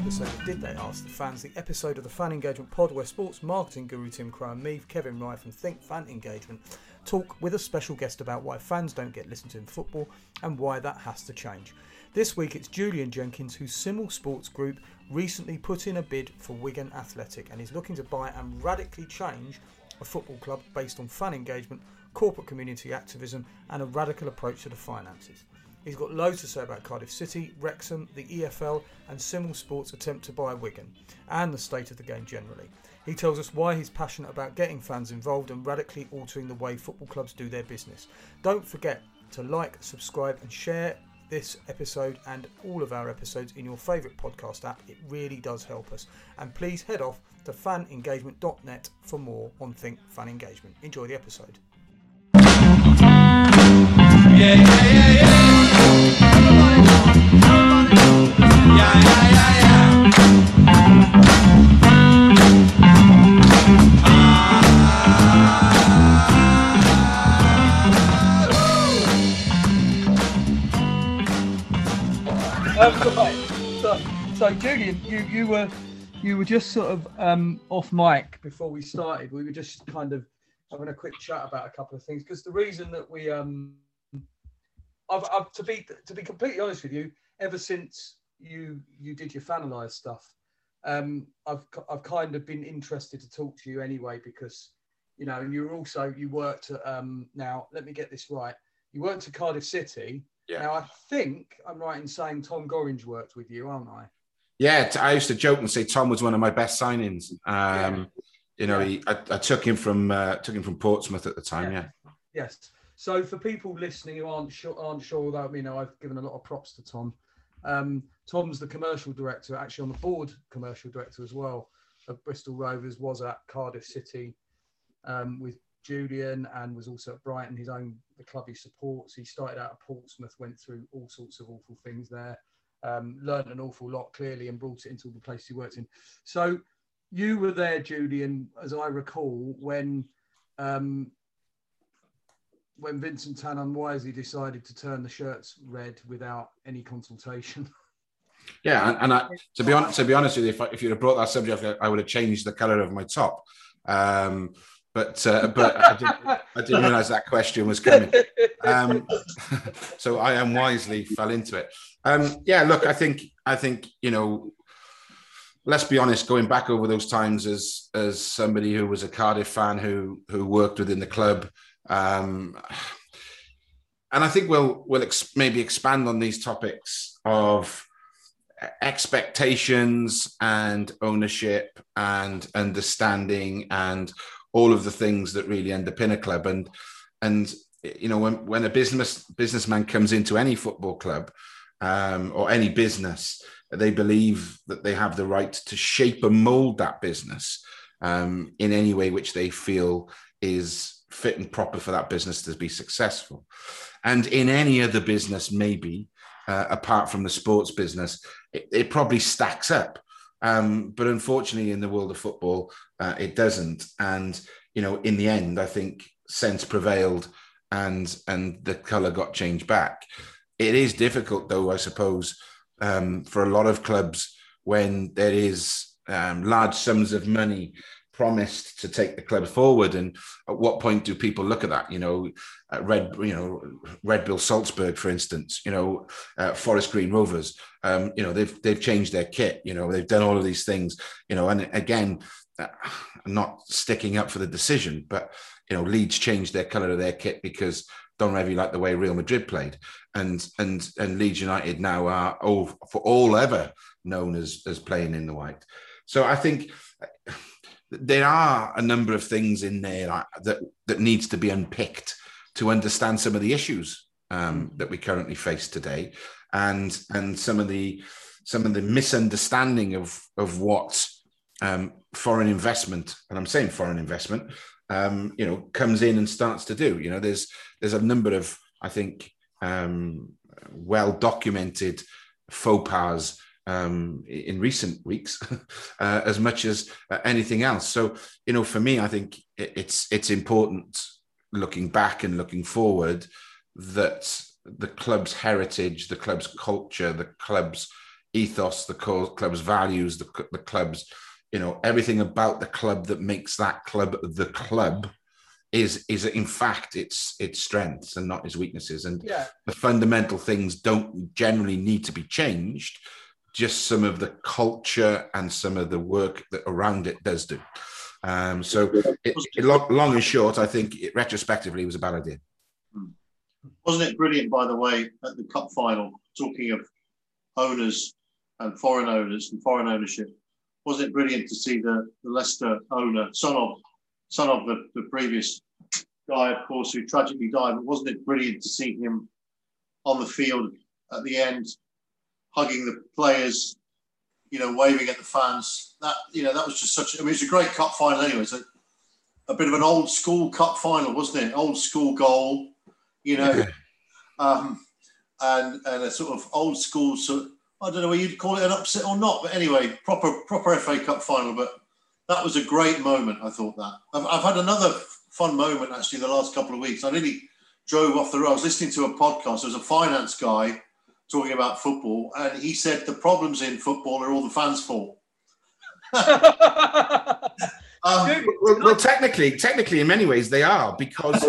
episode of Did They Ask the Fans, the episode of the Fan Engagement pod where sports marketing guru Tim Crow and me, Kevin Rye from Think Fan Engagement, talk with a special guest about why fans don't get listened to in football and why that has to change. This week it's Julian Jenkins, whose Simul Sports Group recently put in a bid for Wigan Athletic and is looking to buy and radically change a football club based on fan engagement, corporate community activism and a radical approach to the finances. He's got loads to say about Cardiff City, Wrexham, the EFL and Simul Sports' attempt to buy Wigan and the state of the game generally. He tells us why he's passionate about getting fans involved and radically altering the way football clubs do their business. Don't forget to like, subscribe and share this episode and all of our episodes in your favourite podcast app. It really does help us. And please head off to fanengagement.net for more on Think Fan Engagement. Enjoy the episode. So Julian, you were just sort of off mic before we started. We were just kind of having a quick chat about a couple of things because the reason that we I've to be completely honest with you, ever since you did your fanalyze stuff, I've kind of been interested to talk to you anyway because you know, and you worked at now let me get this right. You worked at Cardiff City. Yeah. Now I think I'm right in saying Tom Gorringe worked with you, aren't I? Yeah, I used to joke and say Tom was one of my best signings. You know, I took him from Portsmouth at the time. Yeah. Yes. So for people listening who aren't sure, that you know, I've given a lot of props to Tom. Tom's the commercial director, actually on the board, commercial director as well of Bristol Rovers. Was at Cardiff City with Julian and was also at Brighton, the club he supports. He started out at Portsmouth, went through all sorts of awful things there. Learned an awful lot clearly and brought it into the place he worked in. So you were there, Julian, as I recall, when Vincent Tan unwisely decided to turn the shirts red without any consultation. Yeah, and I, to be honest with you, if you'd have brought that subject up, I would have changed the colour of my top. But I didn't realise that question was coming. So I unwisely fell into it. Look, I think you know, let's be honest. Going back over those times as somebody who was a Cardiff fan who worked within the club, and I think we'll maybe expand on these topics of expectations and ownership and understanding and all of the things that really underpin a club. And you know, when a businessman comes into any football club. Or any business, they believe that they have the right to shape and mould that business in any way which they feel is fit and proper for that business to be successful. And in any other business, maybe, apart from the sports business, it probably stacks up. But unfortunately, in the world of football, it doesn't. And, you know, in the end, I think sense prevailed and the colour got changed back. It is difficult, though, I suppose, for a lot of clubs when there is large sums of money promised to take the club forward. And at what point do people look at that? You know, Red Bull Salzburg, for instance. You know, Forest Green Rovers. You know, they've changed their kit. You know, they've done all of these things. You know, and again, I'm not sticking up for the decision, but you know, Leeds changed their colour of their kit because. Don't really like the way Real Madrid played, and Leeds United now are forever known as playing in the white. So I think there are a number of things in there that needs to be unpicked to understand some of the issues that we currently face today, and some of the misunderstanding of what foreign investment, and I'm saying foreign investment. You know, comes in and starts to do. You know, there's a number of, I think, well-documented faux pas in recent weeks, as much as anything else. So, you know, for me, I think it's important looking back and looking forward that the club's heritage, the club's culture, the club's ethos, the club's values, the club's, you know, everything about the club that makes that club the club is in fact its strengths and not its weaknesses. And the fundamental things don't generally need to be changed, just some of the culture and some of the work that around it does do. So long and short, I think it retrospectively was a bad idea. Wasn't it brilliant, by the way, at the cup final, talking of owners and foreign owners and foreign ownership, wasn't it brilliant to see the Leicester owner, son of the previous guy, of course, who tragically died, but wasn't it brilliant to see him on the field at the end, hugging the players, you know, waving at the fans? That, you know, that was just such, I mean, it's a great cup final anyway. It's a bit of an old school cup final, wasn't it? Old school goal, you know, and a sort of old school, sort of, I don't know whether you'd call it an upset or not, but anyway, proper FA Cup final, but that was a great moment, I thought that. I've had another fun moment, actually, the last couple of weeks. I nearly drove off the road. I was listening to a podcast. There was a finance guy talking about football, and he said the problems in football are all the fans' fault. Well, technically, in many ways, they are, because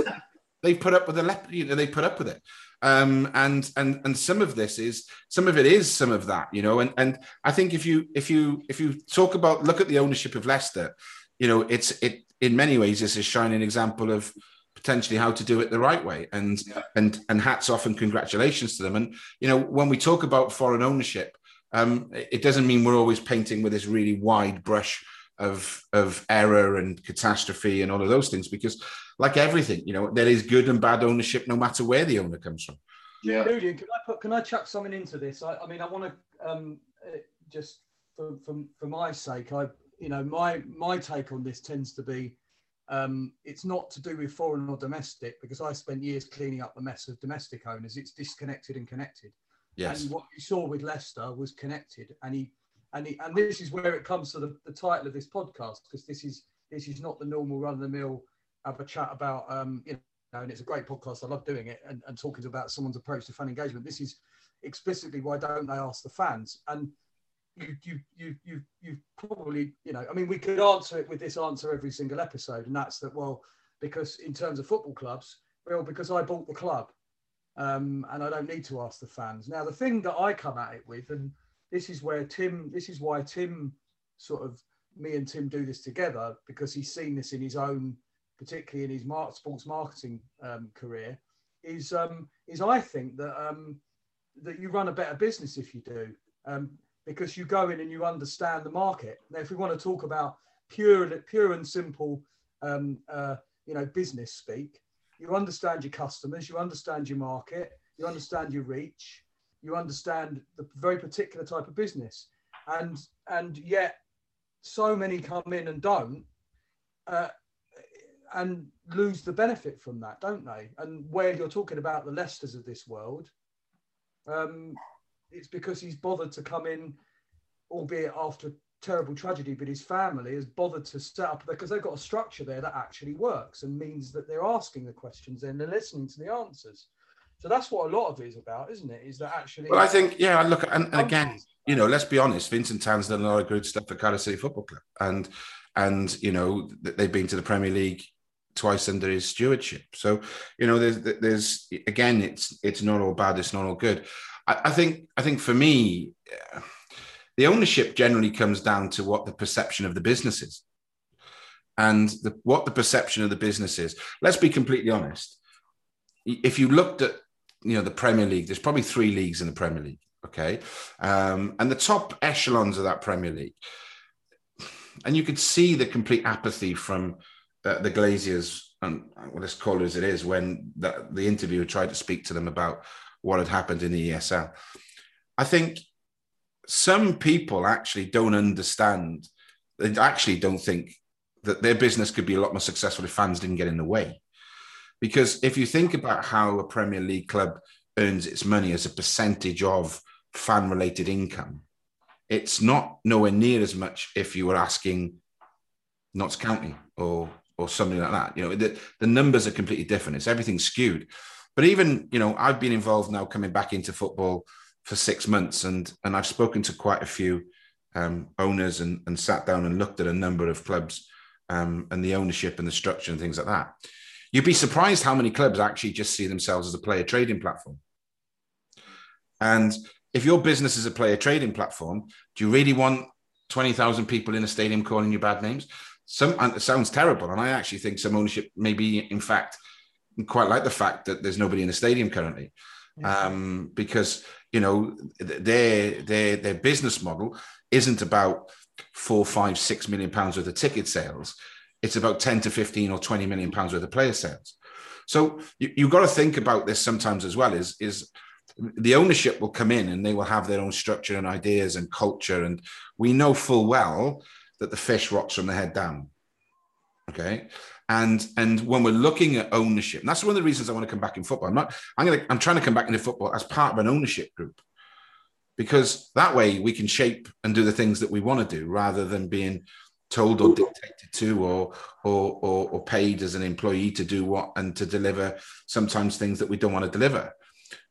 they put up with it. And some of it is some of that, you know, and I think if you look at the ownership of Leicester, you know, it in many ways is a shining example of potentially how to do it the right way, and hats off and congratulations to them. And, you know, when we talk about foreign ownership, it doesn't mean we're always painting with this really wide brush of error and catastrophe and all of those things, because like everything, you know, there is good and bad ownership no matter where the owner comes from. Yeah. Julian, can I chuck something into this? I mean, I want to just for my sake, my take on this tends to be, it's not to do with foreign or domestic, because I spent years cleaning up the mess of domestic owners. It's disconnected and connected. Yes. And what you saw with Leicester was connected, and this is where it comes to the title of this podcast, because this is not the normal run of the mill have a chat about, and it's a great podcast. I love doing it and talking about someone's approach to fan engagement. This is explicitly why don't they ask the fans? And you probably, you know, I mean, we could answer it with this answer every single episode, and that's that, well, because in terms of football clubs, well, because I bought the club, and I don't need to ask the fans. Now, the thing that I come at it with, and this is why Tim sort of, me and Tim do this together, because he's seen this in his own, particularly in his sports marketing career, is I think that you run a better business if you do, because you go in and you understand the market. Now, if we want to talk about pure and simple, business speak, you understand your customers, you understand your market, you understand your reach, you understand the very particular type of business, and yet so many come in and don't. And lose the benefit from that, don't they? And where you're talking about the Leicesters of this world, it's because he's bothered to come in, albeit after terrible tragedy, but his family has bothered to set up, because they've got a structure there that actually works and means that they're asking the questions and they're listening to the answers. So that's what a lot of it is about, isn't it? Is that actually... Well, I think, yeah, look, and again, you know, let's be honest, Vincent Tan's done a lot of good stuff for Cardiff City Football Club. And, you know, they've been to the Premier League twice under his stewardship. So, you know, there's again, it's not all bad, it's not all good. I think for me, the ownership generally comes down to what the perception of the business is, and what the perception of the business is. Let's be completely honest. If you looked at, you know, the Premier League, there's probably three leagues in the Premier League, okay, and the top echelons of that Premier League, and you could see the complete apathy from the Glaziers, and well, let's call it as it is, when the interviewer tried to speak to them about what had happened in the ESL. I think some people actually don't understand, they actually don't think that their business could be a lot more successful if fans didn't get in the way. Because if you think about how a Premier League club earns its money as a percentage of fan-related income, it's not nowhere near as much if you were asking Notts County or something like that. You know, the numbers are completely different. It's everything skewed. But even, you know, I've been involved now coming back into football for 6 months. And I've spoken to quite a few owners and sat down and looked at a number of clubs and the ownership and the structure and things like that. You'd be surprised how many clubs actually just see themselves as a player trading platform. And if your business is a player trading platform, do you really want 20,000 people in a stadium calling you bad names? And it sounds terrible. And I actually think some ownership maybe, in fact, quite like the fact that there's nobody in the stadium currently. Yeah. Because, you know, their business model isn't about £4, £5, £6 million worth of ticket sales. It's about 10 to 15 or 20 million pounds worth of player sales. So you've got to think about this sometimes as well, is the ownership will come in and they will have their own structure and ideas and culture. And we know full well that the fish rots from the head down. Okay. And when we're looking at ownership, and that's one of the reasons I want to come back in football. I'm trying to come back into football as part of an ownership group, because that way we can shape and do the things that we want to do rather than being told or dictated to or paid as an employee to do what and to deliver sometimes things that we don't want to deliver.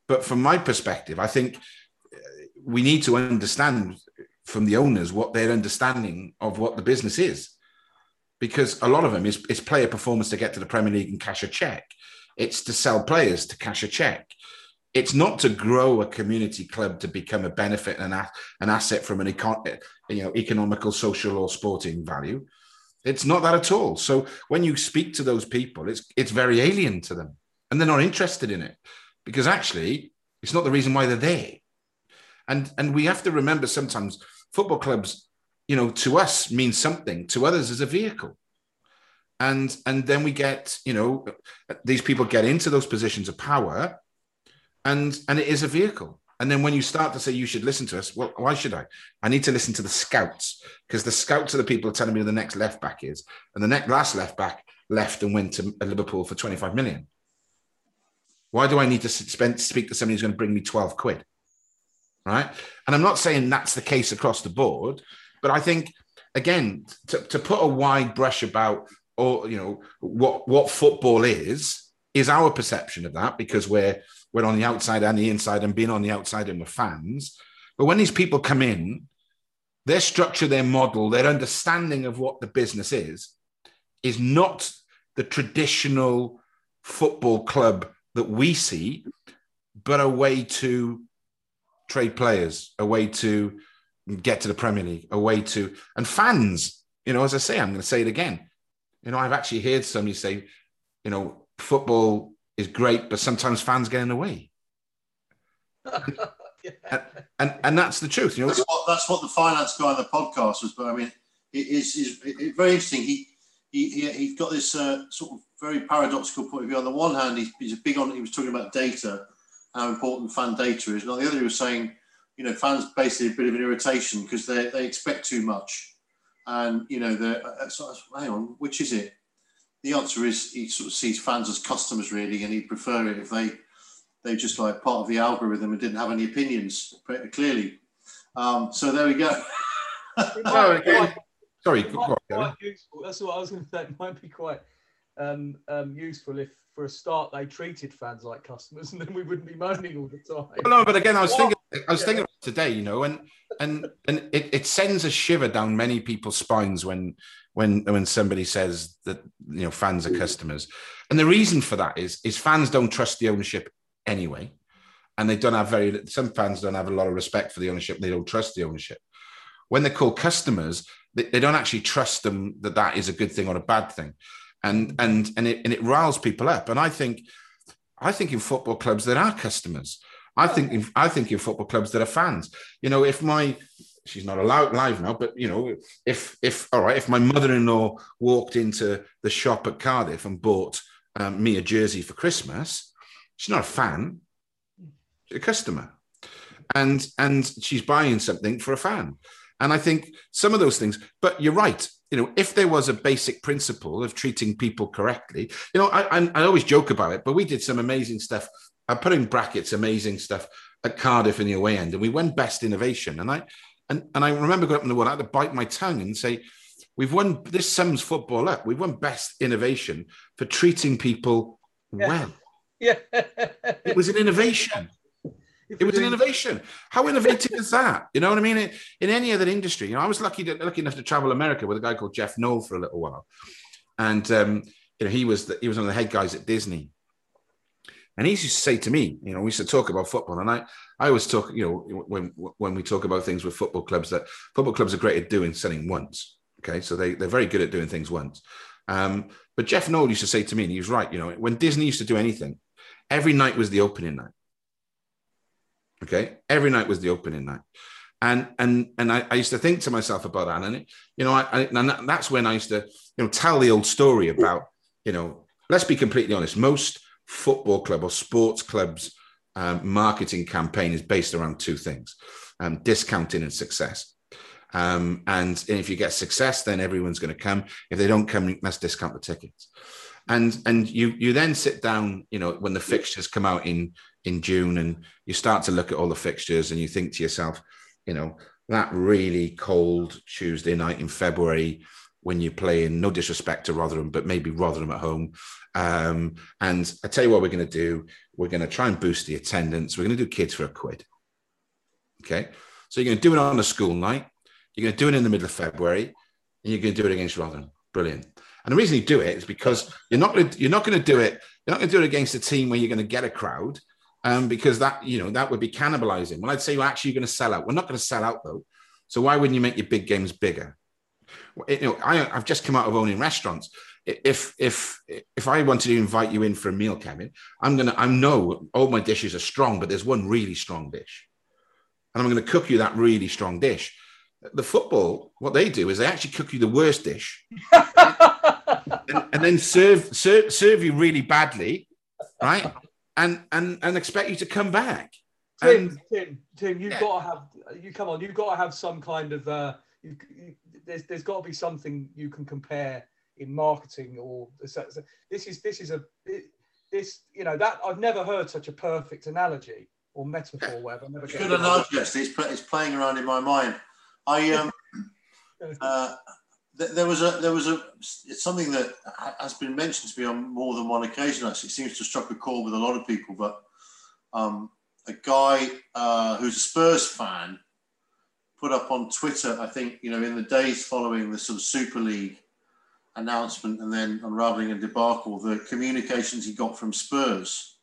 But from my perspective, I think we need to understand from the owners what their understanding of what the business is, because a lot of them it's player performance to get to the Premier League and cash a check. It's to sell players to cash a check. It's not to grow a community club to become a benefit and an asset from an economical, social or sporting value. It's not that at all. So when you speak to those people, it's very alien to them and they're not interested in it, because actually it's not the reason why they're there. And we have to remember sometimes football clubs, you know, to us means something, to others is a vehicle. And then we get, you know, these people get into those positions of power. And it is a vehicle. And then when you start to say, you should listen to us, well, why should I? I need to listen to the scouts, because the scouts are the people telling me who the next left back is. And the next last left back left and went to Liverpool for 25 million. Why do I need to speak to somebody who's going to bring me 12 quid? Right? And I'm not saying that's the case across the board, but I think, again, to put a wide brush about, or, you know, what football is our perception of that, because we're on the outside and the inside, and being on the outside and we're fans. But when these people come in, their structure, their model, their understanding of what the business is not the traditional football club that we see, but a way to trade players, a way to get to the Premier League, a way to, and fans, you know, as I say, I'm going to say it again. You know, I've actually heard somebody say, you know, football is great, but sometimes fans get in the way. Yeah. and that's the truth. You know, that's what the finance guy on the podcast was. But I mean, it's very interesting. He's got this sort of very paradoxical point of view. On the one hand, he's big on. He was talking about data, how important fan data is, and on the other, he was saying, you know, fans basically a bit of an irritation because they expect too much, and you know, hang on, which is it? The answer is he sort of sees fans as customers, really, and he'd prefer it if they just like part of the algorithm and didn't have any opinions, clearly. So there we go. Sorry, quite useful. That's what I was going to say. It might be quite useful if, for a start, they treated fans like customers, and then we wouldn't be moaning all the time. Well, no, but again, I was thinking about today, you know, and it sends a shiver down many people's spines when somebody says that, you know, fans are customers. And the reason for that is fans don't trust the ownership anyway. And they don't have some fans don't have a lot of respect for the ownership. They don't trust the ownership. When they're called customers, they don't actually trust them that is a good thing or a bad thing. And it riles people up. And I think in football clubs there are customers. I think in football clubs there are fans. You know, if she's not allowed live now, but you know, if my mother-in-law walked into the shop at Cardiff and bought me a jersey for Christmas, she's not a fan, she's a customer, and she's buying something for a fan. And I think some of those things. But you're right. You know, if there was a basic principle of treating people correctly, you know, I always joke about it, but we did some amazing stuff. I put in brackets, amazing stuff at Cardiff in the away end, and we won best innovation. And I remember going up in the world, I had to bite my tongue and say, we've won, this sums football up. We've won best innovation for treating people well. Yeah. It was an innovation. It was an innovation. How innovative is that? You know what I mean? In any other industry, you know, I was lucky enough to travel America with a guy called Jeff Knoll for a little while, and you know, he was one of the head guys at Disney, and he used to say to me, you know, we used to talk about football, and I always talk, you know, when we talk about things with football clubs, that football clubs are great at doing something once. Okay, so they're very good at doing things once. But Jeff Knoll used to say to me, and he was right, you know, when Disney used to do anything, every night was the opening night. Okay, every night was the opening night, and I used to think to myself about that, and it, you know, and that's when I used to, you know, tell the old story about, you know, let's be completely honest, most football club or sports clubs marketing campaign is based around two things: discounting and success. And if you get success, then everyone's going to come. If they don't come, let's discount the tickets. And you then sit down, you know, when the fixtures come out in June, and you start to look at all the fixtures, and you think to yourself, you know, that really cold Tuesday night in February when you're playing, no disrespect to Rotherham, but maybe Rotherham at home. And I tell you what we're going to do. We're going to try and boost the attendance. We're going to do kids for £1. Okay. So you're going to do it on a school night. You're going to do it in the middle of February, and you're going to do it against Rotherham. Brilliant. And the reason you do it is because you're not going to do it against a team where you're going to get a crowd, because that, you know, that would be cannibalizing. Well, I'd say, well, actually, you're going to sell out. We're not going to sell out though, so why wouldn't you make your big games bigger? You know, I've just come out of owning restaurants. If I wanted to invite you in for a meal, Kevin, I know all my dishes are strong, but there's one really strong dish, and I'm going to cook you that really strong dish. The football, what they do is they actually cook you the worst dish, and then serve you really badly, right? And expect you to come back. Tim, you've got to have, you come on, you've got to have some kind of there's got to be something you can compare in marketing, or this is you know, that I've never heard such a perfect analogy or metaphor. Whatever. Good analogy. It's playing around in my mind. It's something that has been mentioned to me on more than one occasion. Actually, it seems to have struck a chord with a lot of people. But a guy who's a Spurs fan put up on Twitter, I think, you know, in the days following the sort of Super League announcement and then unraveling and debacle, the communications he got from Spurs,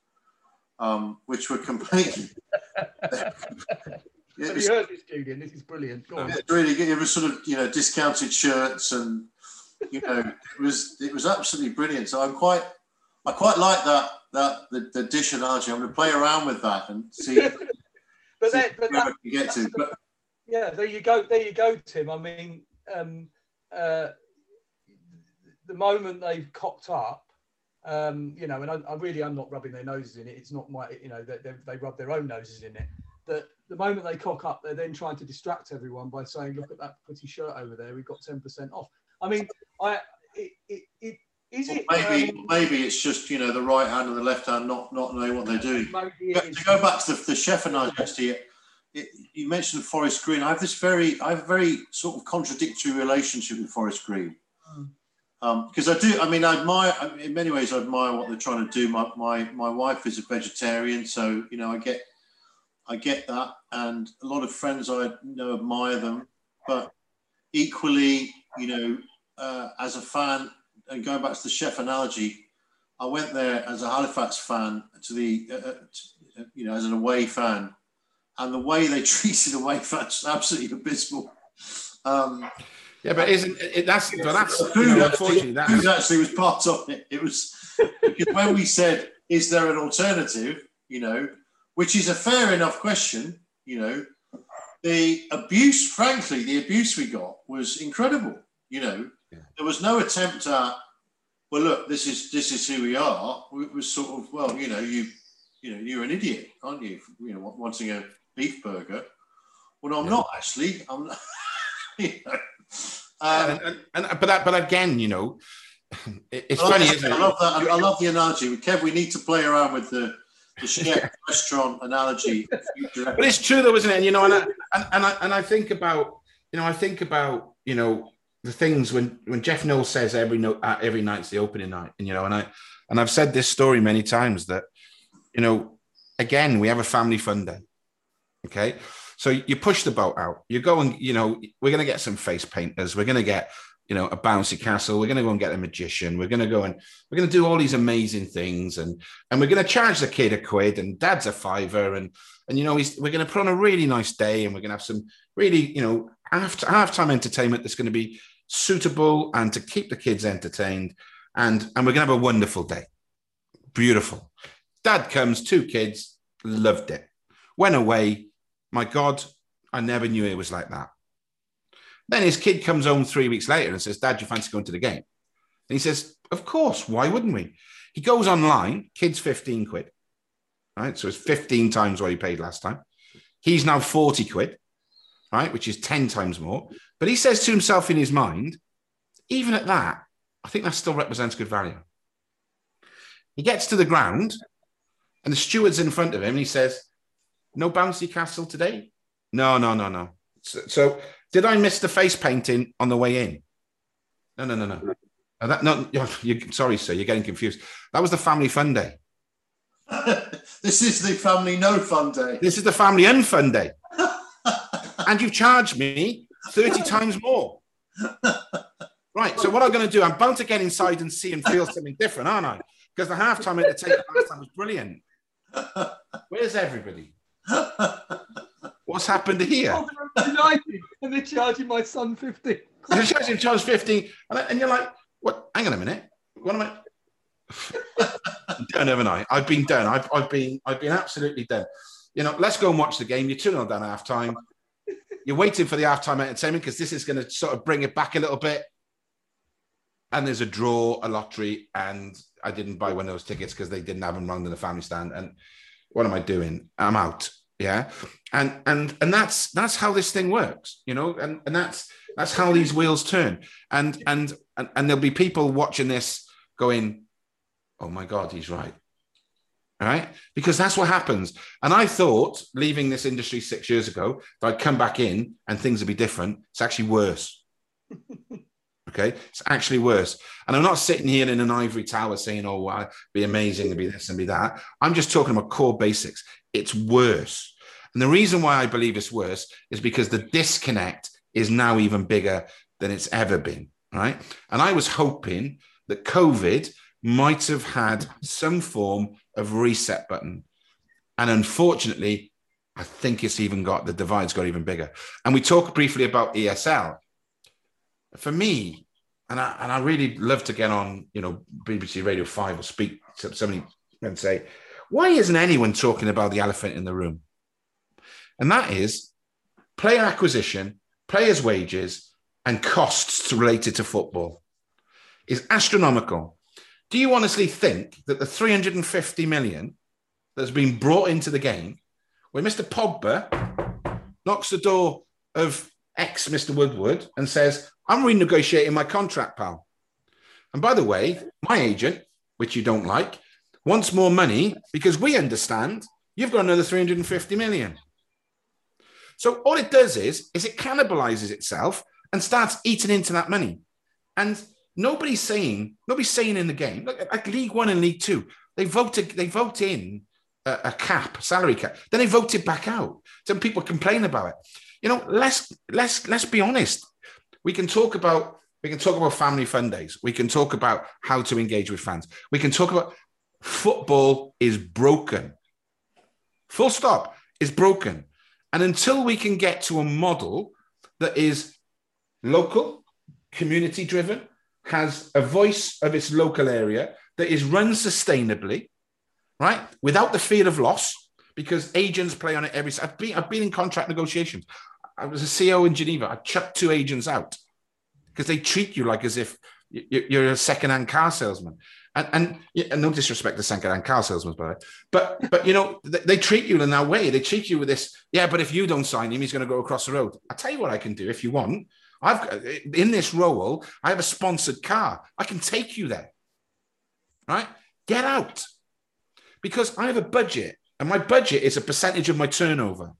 which were completely. Have you heard this, Julian? This is brilliant. Go on. It's really good. It was sort of, you know, discounted shirts, and you know, it was absolutely brilliant. So I quite like that the dish analogy. I'm going to play around with that and see. But where I can get to. Yeah, there you go, Tim. I mean, the moment they've cocked up, you know, and I'm not rubbing their noses in it. It's not my, you know, they rub their own noses in it. That the moment they cock up, they're then trying to distract everyone by saying, "Look at that pretty shirt over there. We've got 10% off." I mean, maybe it's just, you know, the right hand and the left hand not knowing what they're doing. To go back to the chef and I actually, you mentioned Forest Green. I have a very sort of contradictory relationship with Forest Green, because in many ways I admire what they're trying to do. My wife is a vegetarian, so you know I get that, and a lot of friends I know admire them, but equally, you know, as a fan, and going back to the chef analogy, I went there as a Halifax fan as an away fan, and the way they treated away fans is absolutely abysmal. Yeah, but isn't it? Food actually was part of it. It was because when we said, "Is there an alternative?" you know, which is a fair enough question, you know, the abuse we got was incredible, you know. Yeah. There was no attempt at, well, look, this is who we are. It was sort of, well, you know, you're an idiot, aren't you? You know, wanting a beef burger. Well, no, I'm not actually. I'm not, you know. But again, you know, it's funny, isn't it? I love that. I love the analogy. Kev, we need to play around with the chef restaurant analogy, but it's true though, isn't it? And, you know, and I think about, you know, the things when Jeff Knoll says every night's the opening night, and you know, and I've said this story many times that, you know, again, we have a family fun day, Okay. So you push the boat out, you go and, you know, we're going to get some face painters. We're going to get, you know, a bouncy castle. We're going to go and get a magician. We're going to go and we're going to do all these amazing things. And we're going to charge the kid £1 and dad's $5. And, you know, we're going to put on a really nice day and we're going to have some really, you know, halftime entertainment that's going to be suitable and to keep the kids entertained. And we're going to have a wonderful day. Beautiful. Dad comes, 2 kids, loved it. Went away. My God, I never knew it was like that. Then his kid comes home 3 weeks later and says, Dad, do you fancy going to the game? And he says, of course, why wouldn't we? He goes online, kid's 15 quid, right? So it's 15 times what he paid last time. He's now 40 quid, right? Which is 10 times more. But he says to himself in his mind, even at that, I think that still represents good value. He gets to the ground and the steward's in front of him and he says, no bouncy castle today? No. So did I miss the face painting on the way in? No. Sorry, sir, you're getting confused. That was the family fun day. This is the family no fun day. This is the family unfun day. And you've charged me 30 times more. Right, so what I'm going to do, I'm bound to get inside and see and feel something different, aren't I? Because the halftime entertainment last time was brilliant. Where's everybody? What's happened here? Oh, they're United, and they're charging my son 50. They're charging Charles 50, and you're like, "What? Hang on a minute. What am I?" Done, haven't I? I've been done. I've been absolutely done. You know, let's go and watch the game. You're 2-0 down half time. You're waiting for the halftime entertainment because this is going to sort of bring it back a little bit. And there's a draw, a lottery, and I didn't buy one of those tickets because they didn't have them round in the family stand. And what am I doing? I'm out. Yeah. And that's how this thing works, you know, and that's how these wheels turn. And there'll be people watching this going, oh my God, he's right. All right. Because that's what happens. And I thought leaving this industry 6 years ago, that I'd come back in and things would be different. It's actually worse. Okay. It's actually worse. And I'm not sitting here in an ivory tower saying, oh, well, it'd be amazing to be this and be that. I'm just talking about core basics. It's worse. And the reason why I believe it's worse is because the disconnect is now even bigger than it's ever been. Right. And I was hoping that COVID might have had some form of reset button. And unfortunately, I think the divide's got even bigger. And we talked briefly about ESL. For me, and I really love to get on, you know, BBC Radio 5 or speak to somebody and say, why isn't anyone talking about the elephant in the room? And that is player acquisition, players' wages, and costs related to football is astronomical. Do you honestly think that the 350 million that's been brought into the game, when Mr. Pogba knocks the door of ex-Mr. Woodward and says, I'm renegotiating my contract, pal. And by the way, my agent, which you don't like, wants more money because we understand you've got another 350 million. So all it does is it cannibalizes itself and starts eating into that money. And nobody's saying in the game, like League One and League Two, they vote in a cap, salary cap. Then they vote it back out. Some people complain about it. You know, let's be honest. We can talk about family fun days. We can talk about how to engage with fans. We can talk about football is broken. Full stop, is broken. And until we can get to a model that is local, community driven, has a voice of its local area, that is run sustainably, right? Without the fear of loss, because agents play on it every... I've been in contract negotiations. I was a CEO in Geneva. I chucked 2 agents out because they treat you like as if you're a second-hand car salesman. And no disrespect to second-hand car salesmen, by the way. But you know, they treat you in that way. They treat you with this, yeah, but if you don't sign him, he's going to go across the road. I'll tell you what I can do if you want. In this role, I have a sponsored car. I can take you there, right? Get out. Because I have a budget, and my budget is a percentage of my turnover.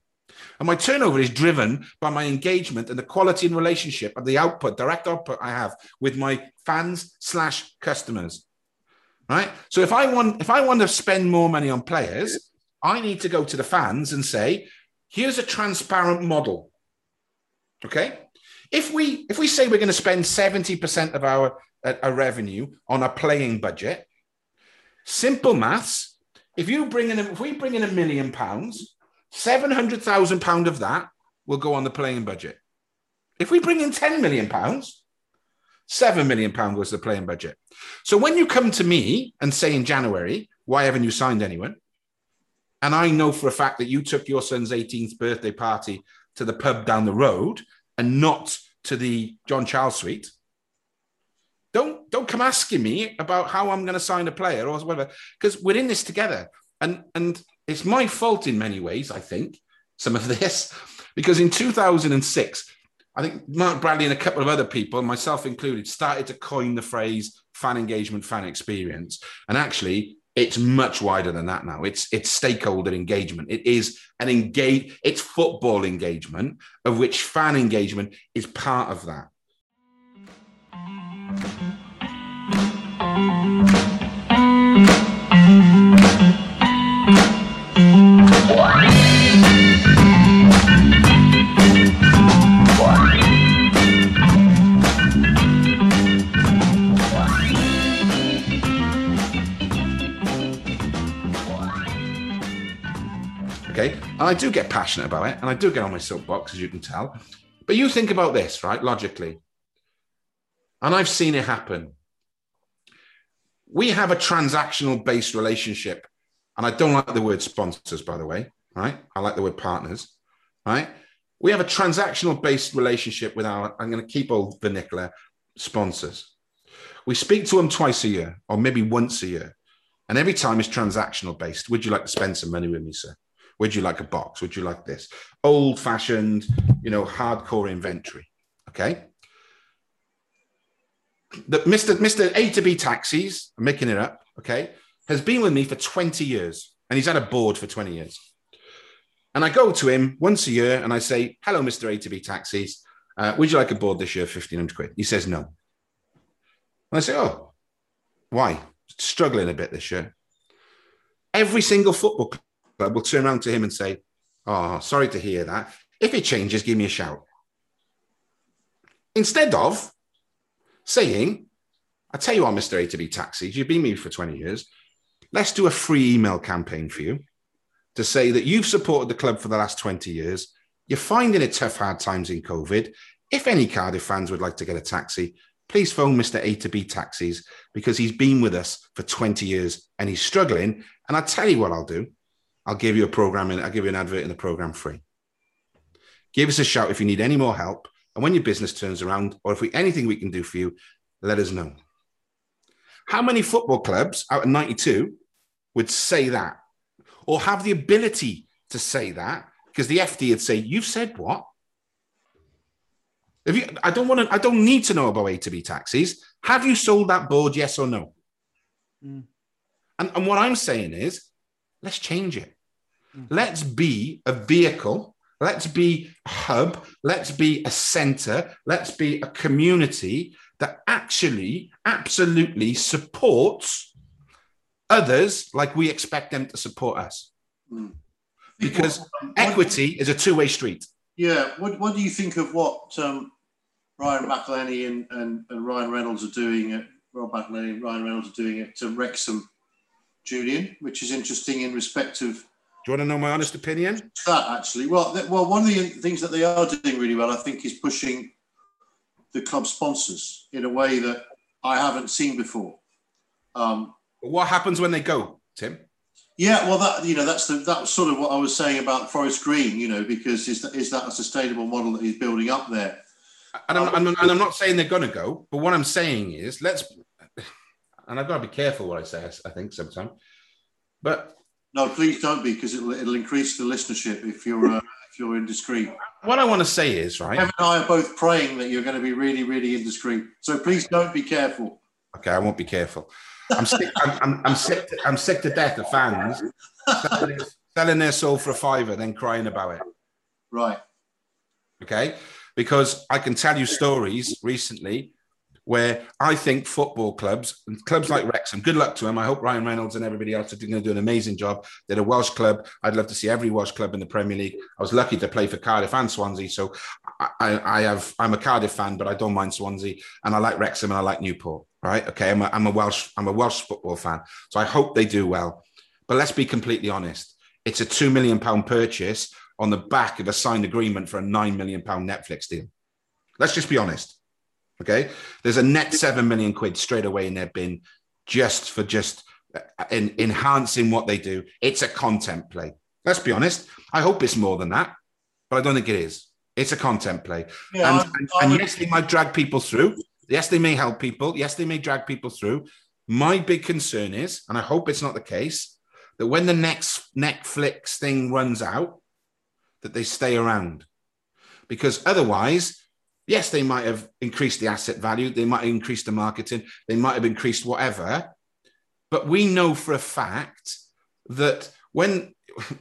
And my turnover is driven by my engagement and the quality and relationship of the output, direct output I have with my fans/customers, right? So if I want to spend more money on players, I need to go to the fans and say, here's a transparent model. Okay? If we say we're going to spend 70% of our revenue on a playing budget, simple maths, if we bring in £1 million, £700,000 of that will go on the playing budget. If we bring in £10 million, £7 million goes to the playing budget. So when you come to me and say in January, why haven't you signed anyone? And I know for a fact that you took your son's 18th birthday party to the pub down the road and not to the John Charles suite. Don't come asking me about how I'm going to sign a player or whatever, because we're in this together. And it's my fault in many ways, I think, some of this, because in 2006, I think Mark Bradley and a couple of other people, myself included, started to coin the phrase fan engagement, fan experience. And actually, it's much wider than that now. It's stakeholder engagement. It is it's football engagement, of which fan engagement is part of that. And I do get passionate about it, and I do get on my soapbox, as you can tell. But you think about this, right, logically. And I've seen it happen. We have a transactional-based relationship, and I don't like the word sponsors, by the way, right? I like the word partners, right? We have a transactional-based relationship with our, I'm going to keep old vernacular, sponsors. We speak to them twice a year, or maybe once a year, and every time it's transactional-based. Would you like to spend some money with me, sir? Would you like a box? Would you like this? Old-fashioned, hardcore inventory, okay? The Mr. A to B Taxis, I'm making it up, okay, has been with me for 20 years, and he's had a board for 20 years. And I go to him once a year, and I say, hello, Mr. A to B Taxis, would you like a board this year, 1,500 quid? He says no. And I say, oh, why? Struggling a bit this year. Every single football club will turn around to him and say, oh, sorry to hear that. If it changes, give me a shout. Instead of saying, I tell you what, Mr. A to B Taxis, you've been with me for 20 years. Let's do a free email campaign for you to say that you've supported the club for the last 20 years. You're finding it tough, hard times in COVID. If any Cardiff fans would like to get a taxi, please phone Mr. A to B Taxis because he's been with us for 20 years and he's struggling. And I tell you what I'll do. I'll give you a program and I'll give you an advert in the program free. Give us a shout if you need any more help. And when your business turns around or if anything we can do for you, let us know. How many football clubs out of 92 would say that or have the ability to say that? Because the FD would say, you've said what? I don't need to know about A to B Taxis. Have you sold that board? Yes or no? Mm. And what I'm saying is, let's change it. Let's be a vehicle. Let's be a hub. Let's be a center. Let's be a community that actually absolutely supports others like we expect them to support us. Because equity is a two-way street. Yeah. What do you think of what Ryan McElhenney and Ryan Reynolds are doing at Rob McElhenney and Ryan Reynolds are doing at Wrexham, Julian, which is interesting in respect of... Do you want to know my honest opinion? That, actually. Well, one of the things that they are doing really well, I think, is pushing the club sponsors in a way that I haven't seen before. What happens when they go, Tim? Yeah, well, that was sort of what I was saying about Forest Green, because is that a sustainable model that he's building up there? And I'm not saying they're going to go, but what I'm saying is, and I've got to be careful what I say, I think, sometimes. But no, please don't be, because it'll increase the listenership if you're indiscreet. What I want to say is, right? Kevin and I are both praying that you're going to be really, really indiscreet. So please don't be careful. Okay, I won't be careful. I'm sick. I'm sick to death of fans selling their soul for a fiver, then crying about it. Right. Okay, because I can tell you stories recently where I think football clubs, and clubs like Wrexham, good luck to them. I hope Ryan Reynolds and everybody else are going to do an amazing job. They're a Welsh club. I'd love to see every Welsh club in the Premier League. I was lucky to play for Cardiff and Swansea, so I'm a Cardiff fan, but I don't mind Swansea, and I like Wrexham and I like Newport. Right? Okay, I'm a Welsh football fan, so I hope they do well. But let's be completely honest. It's a £2 million purchase on the back of a signed agreement for a £9 million Netflix deal. Let's just be honest, okay? There's a net £7 million straight away in their bin just for enhancing what they do. It's a content play. Let's be honest. I hope it's more than that, but I don't think it is. It's a content play. Yeah, and yes, they might drag people through. Yes, they may help people. Yes, they may drag people through. My big concern is, and I hope it's not the case, that when the next Netflix thing runs out, that they stay around. Because otherwise, yes, they might have increased the asset value, they might have increased the marketing, they might have increased whatever. But we know for a fact that when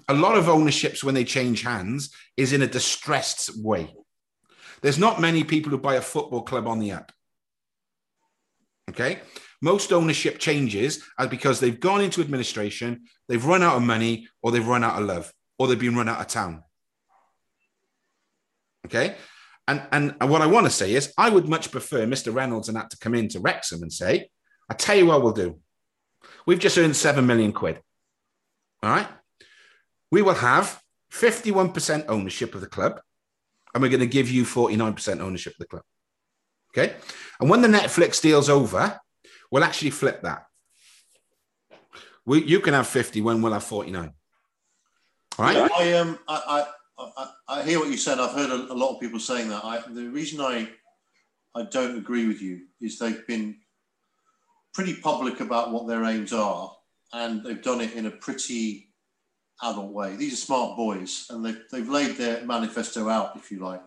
a lot of ownerships, when they change hands, is in a distressed way. There's not many people who buy a football club on the up. Okay? Most ownership changes are because they've gone into administration, they've run out of money, or they've run out of love, or they've been run out of town. Okay? And what I want to say is I would much prefer Mr. Reynolds and that to come into Wrexham and say, I tell you what we'll do. We've just earned £7 million. All right? We will have 51% ownership of the club, and we're going to give you 49% ownership of the club. Okay? And when the Netflix deal's over, we'll actually flip that. You can have 51, we'll have 49. All right? Yeah, I hear what you said. I've heard a lot of people saying that. The reason I don't agree with you is they've been pretty public about what their aims are, and they've done it in a pretty adult way. These are smart boys, and they've laid their manifesto out, if you like.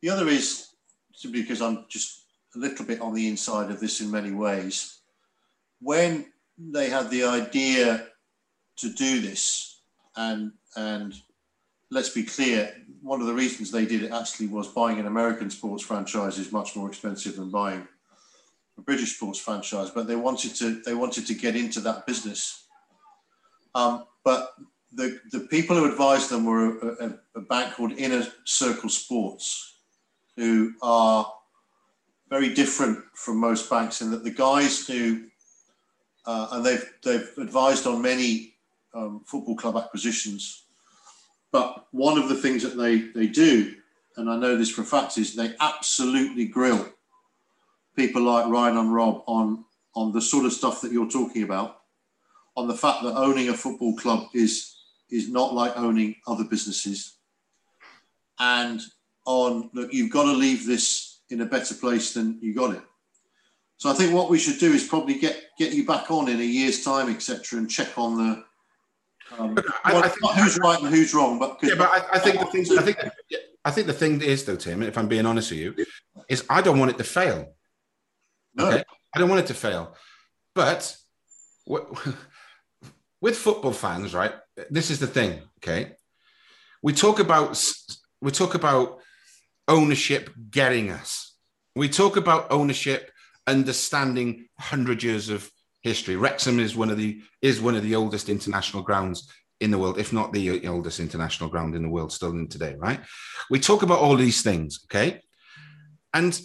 The other is, simply because I'm just a little bit on the inside of this in many ways, when they had the idea to do this, and let's be clear, one of the reasons they did it actually was buying an American sports franchise is much more expensive than buying a British sports franchise, but they wanted to get into that business. But the people who advised them were a bank called Inner Circle Sports, who are very different from most banks in that the guys who, and they've advised on many football club acquisitions, but one of the things that they do, and I know this for a fact, is they absolutely grill people like Ryan and Rob on the sort of stuff that you're talking about, on the fact that owning a football club is not like owning other businesses, and on, look, you've got to leave this in a better place than you got it. So I think what we should do is probably get you back on in a year's time, etc., and check on the who's right and who's wrong. But yeah, but I think the thing is though, Tim, if I'm being honest with you, is I don't want it to fail. No, okay? I don't want it to fail. But with football fans, right? This is the thing. Okay, we talk about ownership getting us. We talk about ownership understanding 100 years of history. Wrexham is one of the oldest international grounds in the world, if not the oldest international ground in the world, still in today, right? We talk about all these things, okay? And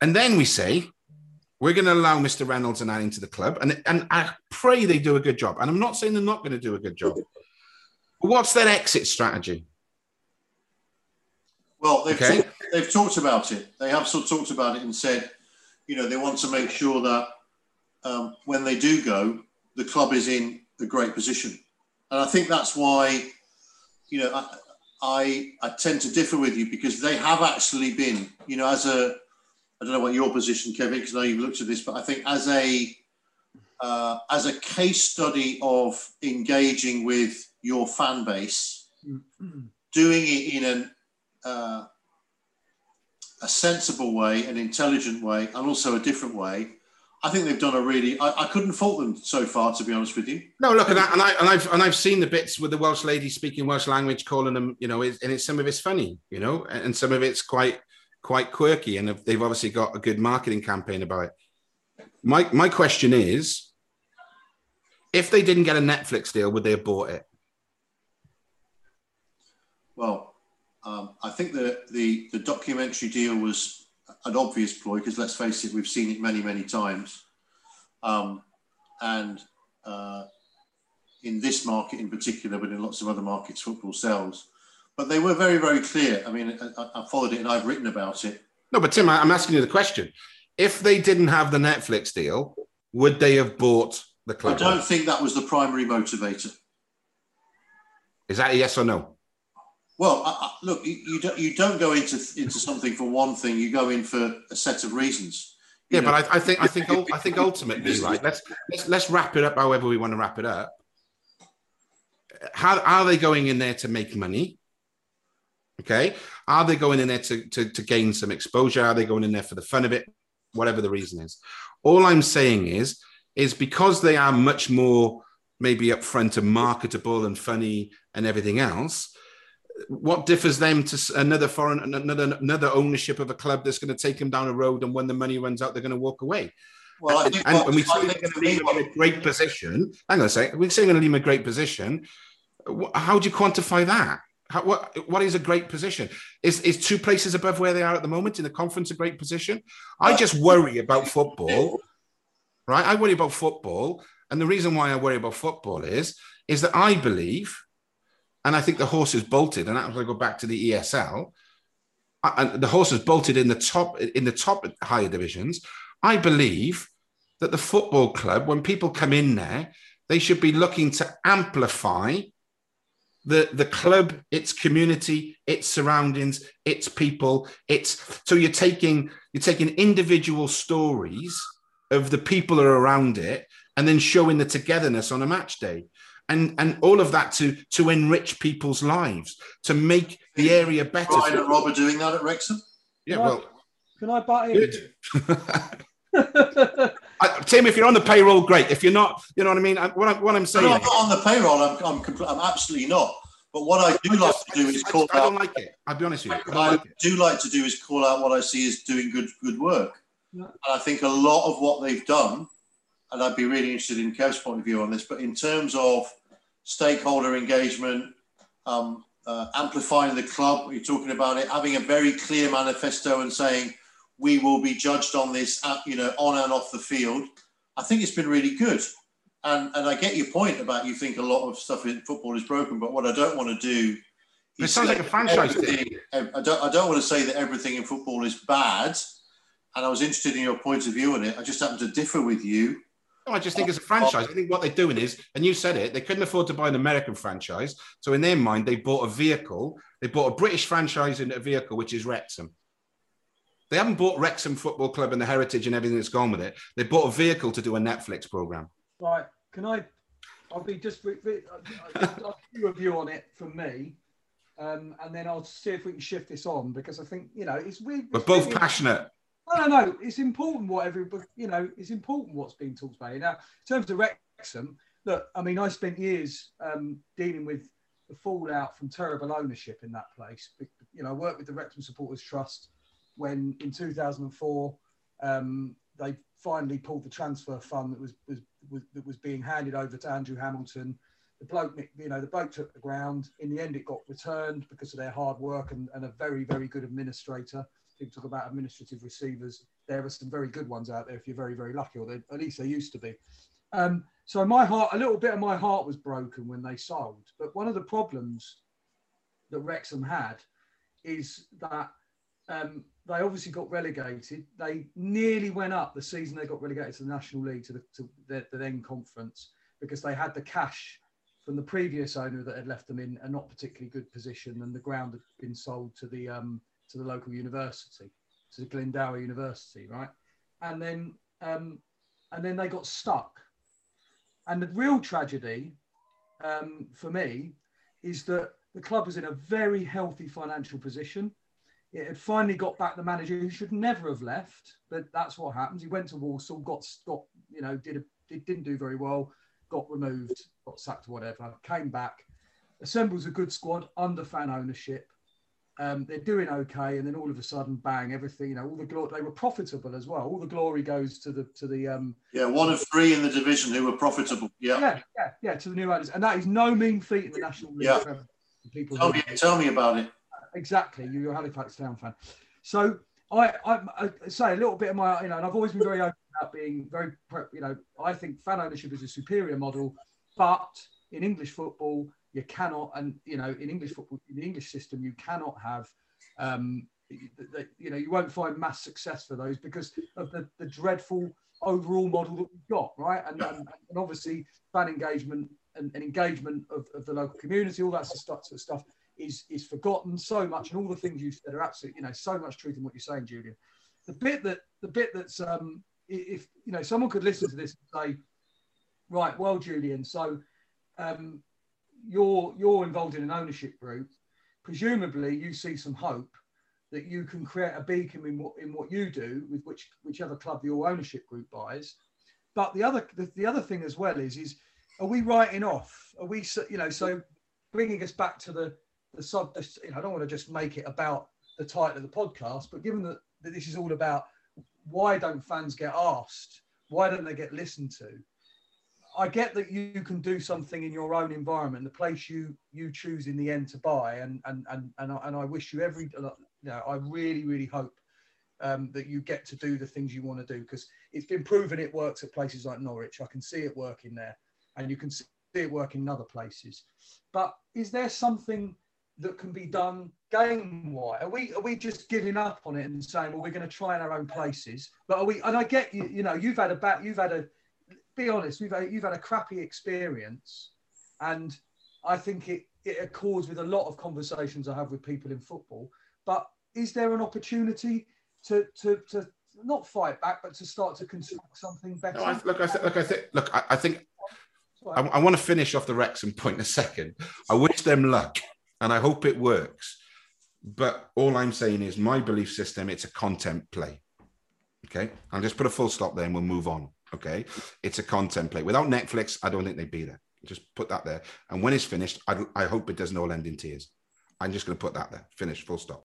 then we say, we're going to allow Mr. Reynolds and I into the club, and I pray they do a good job. And I'm not saying they're not going to do a good job. But what's their exit strategy? Well, they've talked about it. They have sort of talked about it and said, you know, they want to make sure that when they do go, the club is in a great position. And I think that's why, you know, I tend to differ with you, because they have actually been, you know, I don't know what your position, Kevin, because I know you've looked at this, but I think as a case study of engaging with your fan base, doing it in a sensible way, an intelligent way, and also a different way. I think they've done a really. I couldn't fault them so far, to be honest with you. No, look at that, and I've seen the bits with the Welsh lady speaking Welsh language, calling them, you know, and it's some of it's funny, you know, and some of it's quite quite quirky, and they've obviously got a good marketing campaign about it. My question is, if they didn't get a Netflix deal, would they have bought it? Well, I think the documentary deal was an obvious ploy because, let's face it, we've seen it many, many times. In this market in particular, but in lots of other markets, football sells. But they were very, very clear. I mean, I followed it and I've written about it. No, but Tim, I'm asking you the question. If they didn't have the Netflix deal, would they have bought the club? I don't think that was the primary motivator. Is that a yes or no? Well, look, you don't go into something for one thing. You go in for a set of reasons. Yeah, know? But I think ultimately, right? Let's wrap it up however we want to wrap it up. How are they going in there to make money? Okay, are they going in there to gain some exposure? Are they going in there for the fun of it? Whatever the reason is, all I'm saying is because they are much more maybe upfront and marketable and funny and everything else. What differs them to another ownership of a club that's going to take them down a road, and when the money runs out, they're going to walk away. Well, I think we say they're going to leave them in a great position. Hang on a second. We say we're going to leave them in a great position. How do you quantify that? What is a great position? Is two places above where they are at the moment in the conference a great position? I just worry about football, right? I worry about football, and the reason why I worry about football is that I believe, and I think the horse is bolted, and I'm going to go back to the ESL. And the horse is bolted in the top higher divisions. I believe that the football club, when people come in there, they should be looking to amplify the club, its community, its surroundings, its people. So you're taking individual stories of the people that are around it, and then showing the togetherness on a match day. And all of that to enrich people's lives, to make the area better. Ryan and Rob are doing that at Wrexham. Yeah, well. Can I butt in? Tim, if you're on the payroll, great. If you're not, you know what I mean? What I'm saying... No, I'm not on the payroll. I'm absolutely not. But what I do like to do is call out... I don't like it. I'll be honest with you. What I do like to do is call out what I see as doing good work. Yeah. And I think a lot of what they've done, and I'd be really interested in Kev's point of view on this, but in terms of stakeholder engagement, amplifying the club, you're talking about it, having a very clear manifesto and saying, we will be judged on this, on and off the field. I think it's been really good. And I get your point about you think a lot of stuff in football is broken, but what I don't want to do is... It sounds like a franchise thing. I don't want to say that everything in football is bad, and I was interested in your point of view on it. I just happen to differ with you. No, I just think it's a franchise. I think what they're doing is, and you said it, they couldn't afford to buy an American franchise. So in their mind, they bought a vehicle. They bought a British franchise and a vehicle, which is Wrexham. They haven't bought Wrexham Football Club and the heritage and everything that's gone with it. They bought a vehicle to do a Netflix programme. Right. Can I... I'll be just... I'll do a view on it from me. And then I'll see if we can shift this on, because I think, it's weird. We're both passionate. No. It's important it's important what's being talked about. Now, in terms of Wrexham, look, I mean, I spent years dealing with the fallout from terrible ownership in that place. I worked with the Wrexham Supporters Trust when, in 2004, they finally pulled the transfer fund that was being handed over to Andrew Hamilton. The bloke took the ground. In the end, it got returned because of their hard work and a very, very good administrator. People talk about administrative receivers. There are some very good ones out there if you're very, very lucky, or at least they used to be. So a little bit of my heart was broken when they sold. But one of the problems that Wrexham had is that they obviously got relegated. They nearly went up the season they got relegated to the National League, to the then conference, because they had the cash from the previous owner that had left them in a not particularly good position, and the ground had been sold to the local university, to the Glendower University, right? And then they got stuck. And the real tragedy for me is that the club was in a very healthy financial position. It had finally got back the manager who should never have left, but that's what happens. He went to Walsall, didn't do very well, got removed, got sacked, whatever, came back, assembles a good squad under fan ownership, They're doing okay, and then all of a sudden, bang! Everything, you know, all the glory. They were profitable as well. All the glory goes to the one of three in the division who were profitable. Yeah. To the new owners, and that is no mean feat in the National League. Yeah. People tell me about it. Exactly, you're a Halifax Town fan, so I say a little bit of my, you know, and I've always been very open about being very, you know, I think fan ownership is a superior model, but in English football. You cannot, and you know, in English football, in the English system, you cannot have, you know, you won't find mass success for those because of the dreadful overall model that we've got, right? And obviously, fan engagement and engagement of the local community, all that sort of stuff is forgotten so much, and all the things you said are absolutely, you know, so much truth in what you're saying, Julian. The bit that's, if you know, someone could listen to this and say, right, well, Julian, so. You're involved in an ownership group. Presumably, you see some hope that you can create a beacon in what you do with whichever club your ownership group buys. But the other thing as well is are we writing off? Are we, you know, so bringing us back to the sub. You know, I don't want to just make it about the title of the podcast, but given that this is all about why don't fans get asked? Why don't they get listened to? I get that you can do something in your own environment, the place you choose in the end to buy, and I wish you every, you know, I really, really hope that you get to do the things you want to do, because it's been proven it works at places like Norwich. I can see it working there, and you can see it working in other places. But is there something that can be done game-wise? Are we just giving up on it and saying, well, we're going to try in our own places? But are we? And I get you. You know, you've had a be honest, you've had a crappy experience, and I think it accords with a lot of conversations I have with people in football. But is there an opportunity to not fight back, but to start to construct something better? No, I want to finish off the Wrexham point in a second. I wish them luck, and I hope it works. But all I'm saying is my belief system, it's a content play. Okay, I'll just put a full stop there, and we'll move on. Okay, it's a content play. Without Netflix, I don't think they'd be there. Just put that there. And when it's finished, I hope it doesn't all end in tears. I'm just going to put that there. Finish, full stop.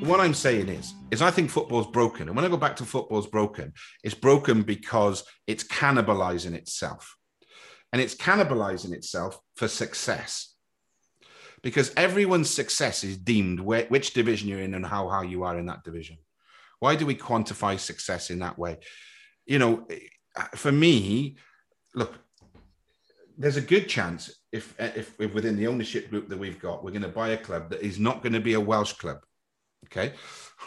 What I'm saying is I think football's broken. And when I go back to football's broken, it's broken because it's cannibalizing itself. And it's cannibalizing itself for success. Because everyone's success is deemed which division you're in and how high you are in that division. Why do we quantify success in that way? You know, for me, look, there's a good chance if within the ownership group that we've got, we're going to buy a club that is not going to be a Welsh club. Okay,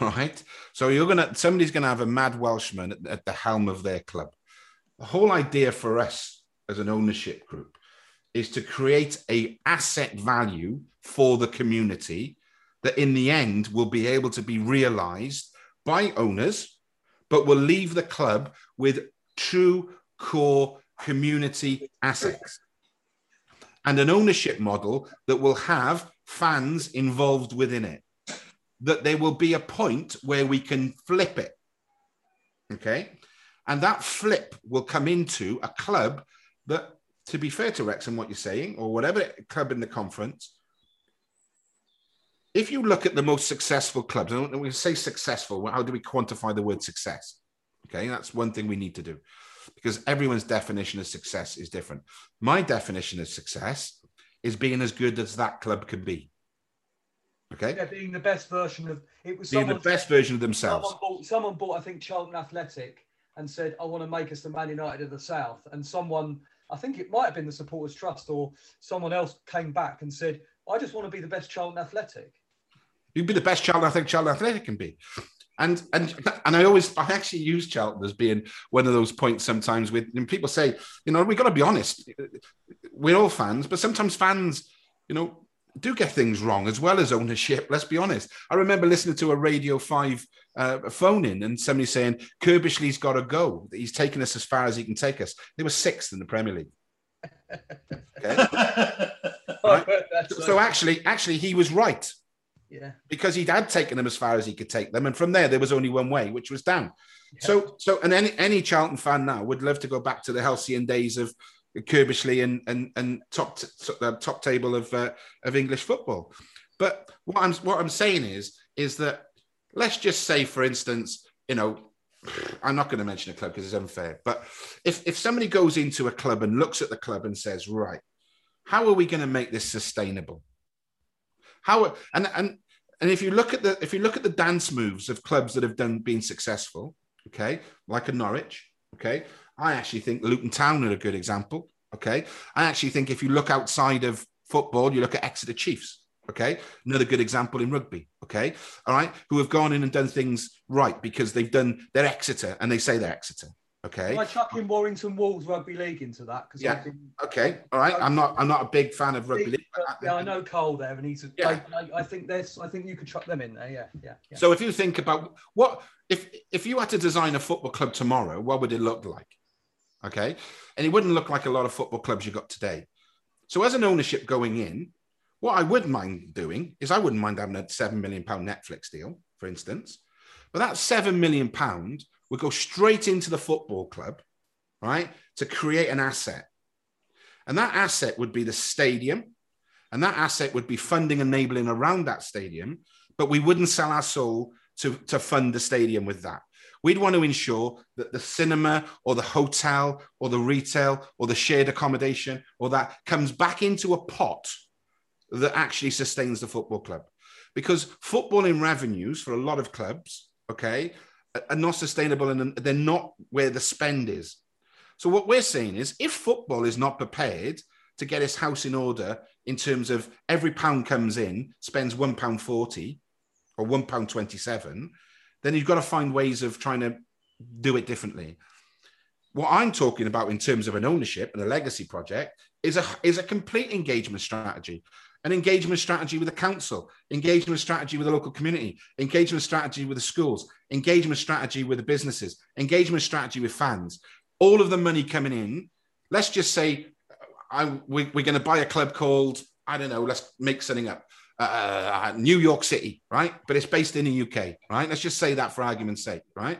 all right. So somebody's gonna have a mad Welshman at the helm of their club. The whole idea for us as an ownership group is to create an asset value for the community that in the end will be able to be realized by owners, but will leave the club with true core community assets and an ownership model that will have fans involved within it. That there will be a point where we can flip it, okay? And that flip will come into a club that, to be fair to Wrexham, what you're saying, or whatever club in the conference, if you look at the most successful clubs, and we say successful, how do we quantify the word success? Okay, that's one thing we need to do because everyone's definition of success is different. My definition of success is being as good as that club can be. Okay. Yeah, being the best version of it was being the best version of themselves. Someone bought, I think, Charlton Athletic, and said, "I want to make us the Man United of the South." And someone, I think it might have been the Supporters Trust or someone else, came back and said, "I just want to be the best Charlton Athletic." You'd be the best Charlton Athletic. Charlton Athletic can be, and I actually use Charlton as being one of those points sometimes. When people say, you know, we got to be honest, we're all fans, but sometimes fans, you know, do get things wrong as well as ownership. Let's be honest. I remember listening to a Radio 5 a phone in and somebody saying, Kirbishley's got to go. He's taken us as far as he can take us. They were sixth in the Premier League. Okay. Right? So actually, he was right. Yeah. Because he'd had taken them as far as he could take them. And from there, there was only one way, which was down. Yeah. So, and any Charlton fan now would love to go back to the halcyon days of Kirbishley and top table of English football. But what I'm saying is that, let's just say, for instance, you know, I'm not going to mention a club because it's unfair, but if somebody goes into a club and looks at the club and says, right, how are we going to make this sustainable? How and if you look at the dance moves of clubs that have been successful, okay, like a Norwich, okay, I actually think Luton Town are a good example, okay. I actually think if you look outside of football, you look at Exeter Chiefs, okay, another good example in rugby, okay, all right, who have gone in and done things right because they're Exeter and they say they're Exeter, okay. Am I chucking Warrington Wolves Rugby League into that? Cause yeah, okay, all right. I'm not a big fan of rugby league. Yeah, I know Cole there, and he's. Yeah. I think you could chuck them in there. Yeah. So if you think about what if you had to design a football club tomorrow, what would it look like? Okay, and it wouldn't look like a lot of football clubs you got today. So as an ownership going in, what I wouldn't mind doing is I wouldn't mind having a £7 million Netflix deal, for instance, but that £7 million would go straight into the football club, right, to create an asset. And that asset would be the stadium, and that asset would be funding enabling around that stadium, but we wouldn't sell our soul to fund the stadium with that. We'd want to ensure that the cinema or the hotel or the retail or the shared accommodation or that comes back into a pot that actually sustains the football club. Because footballing revenues for a lot of clubs, okay, are not sustainable and they're not where the spend is. So what we're saying is if football is not prepared to get its house in order in terms of every pound comes in, spends £1.40 or £1.27, then you've got to find ways of trying to do it differently. What I'm talking about in terms of an ownership and a legacy project is a complete engagement strategy, an engagement strategy with the council, engagement strategy with the local community, engagement strategy with the schools, engagement strategy with the businesses, engagement strategy with fans. All of the money coming in, let's just say we're going to buy a club called, I don't know, let's make something up. New York City, right? But it's based in the UK, right? Let's just say that for argument's sake, right?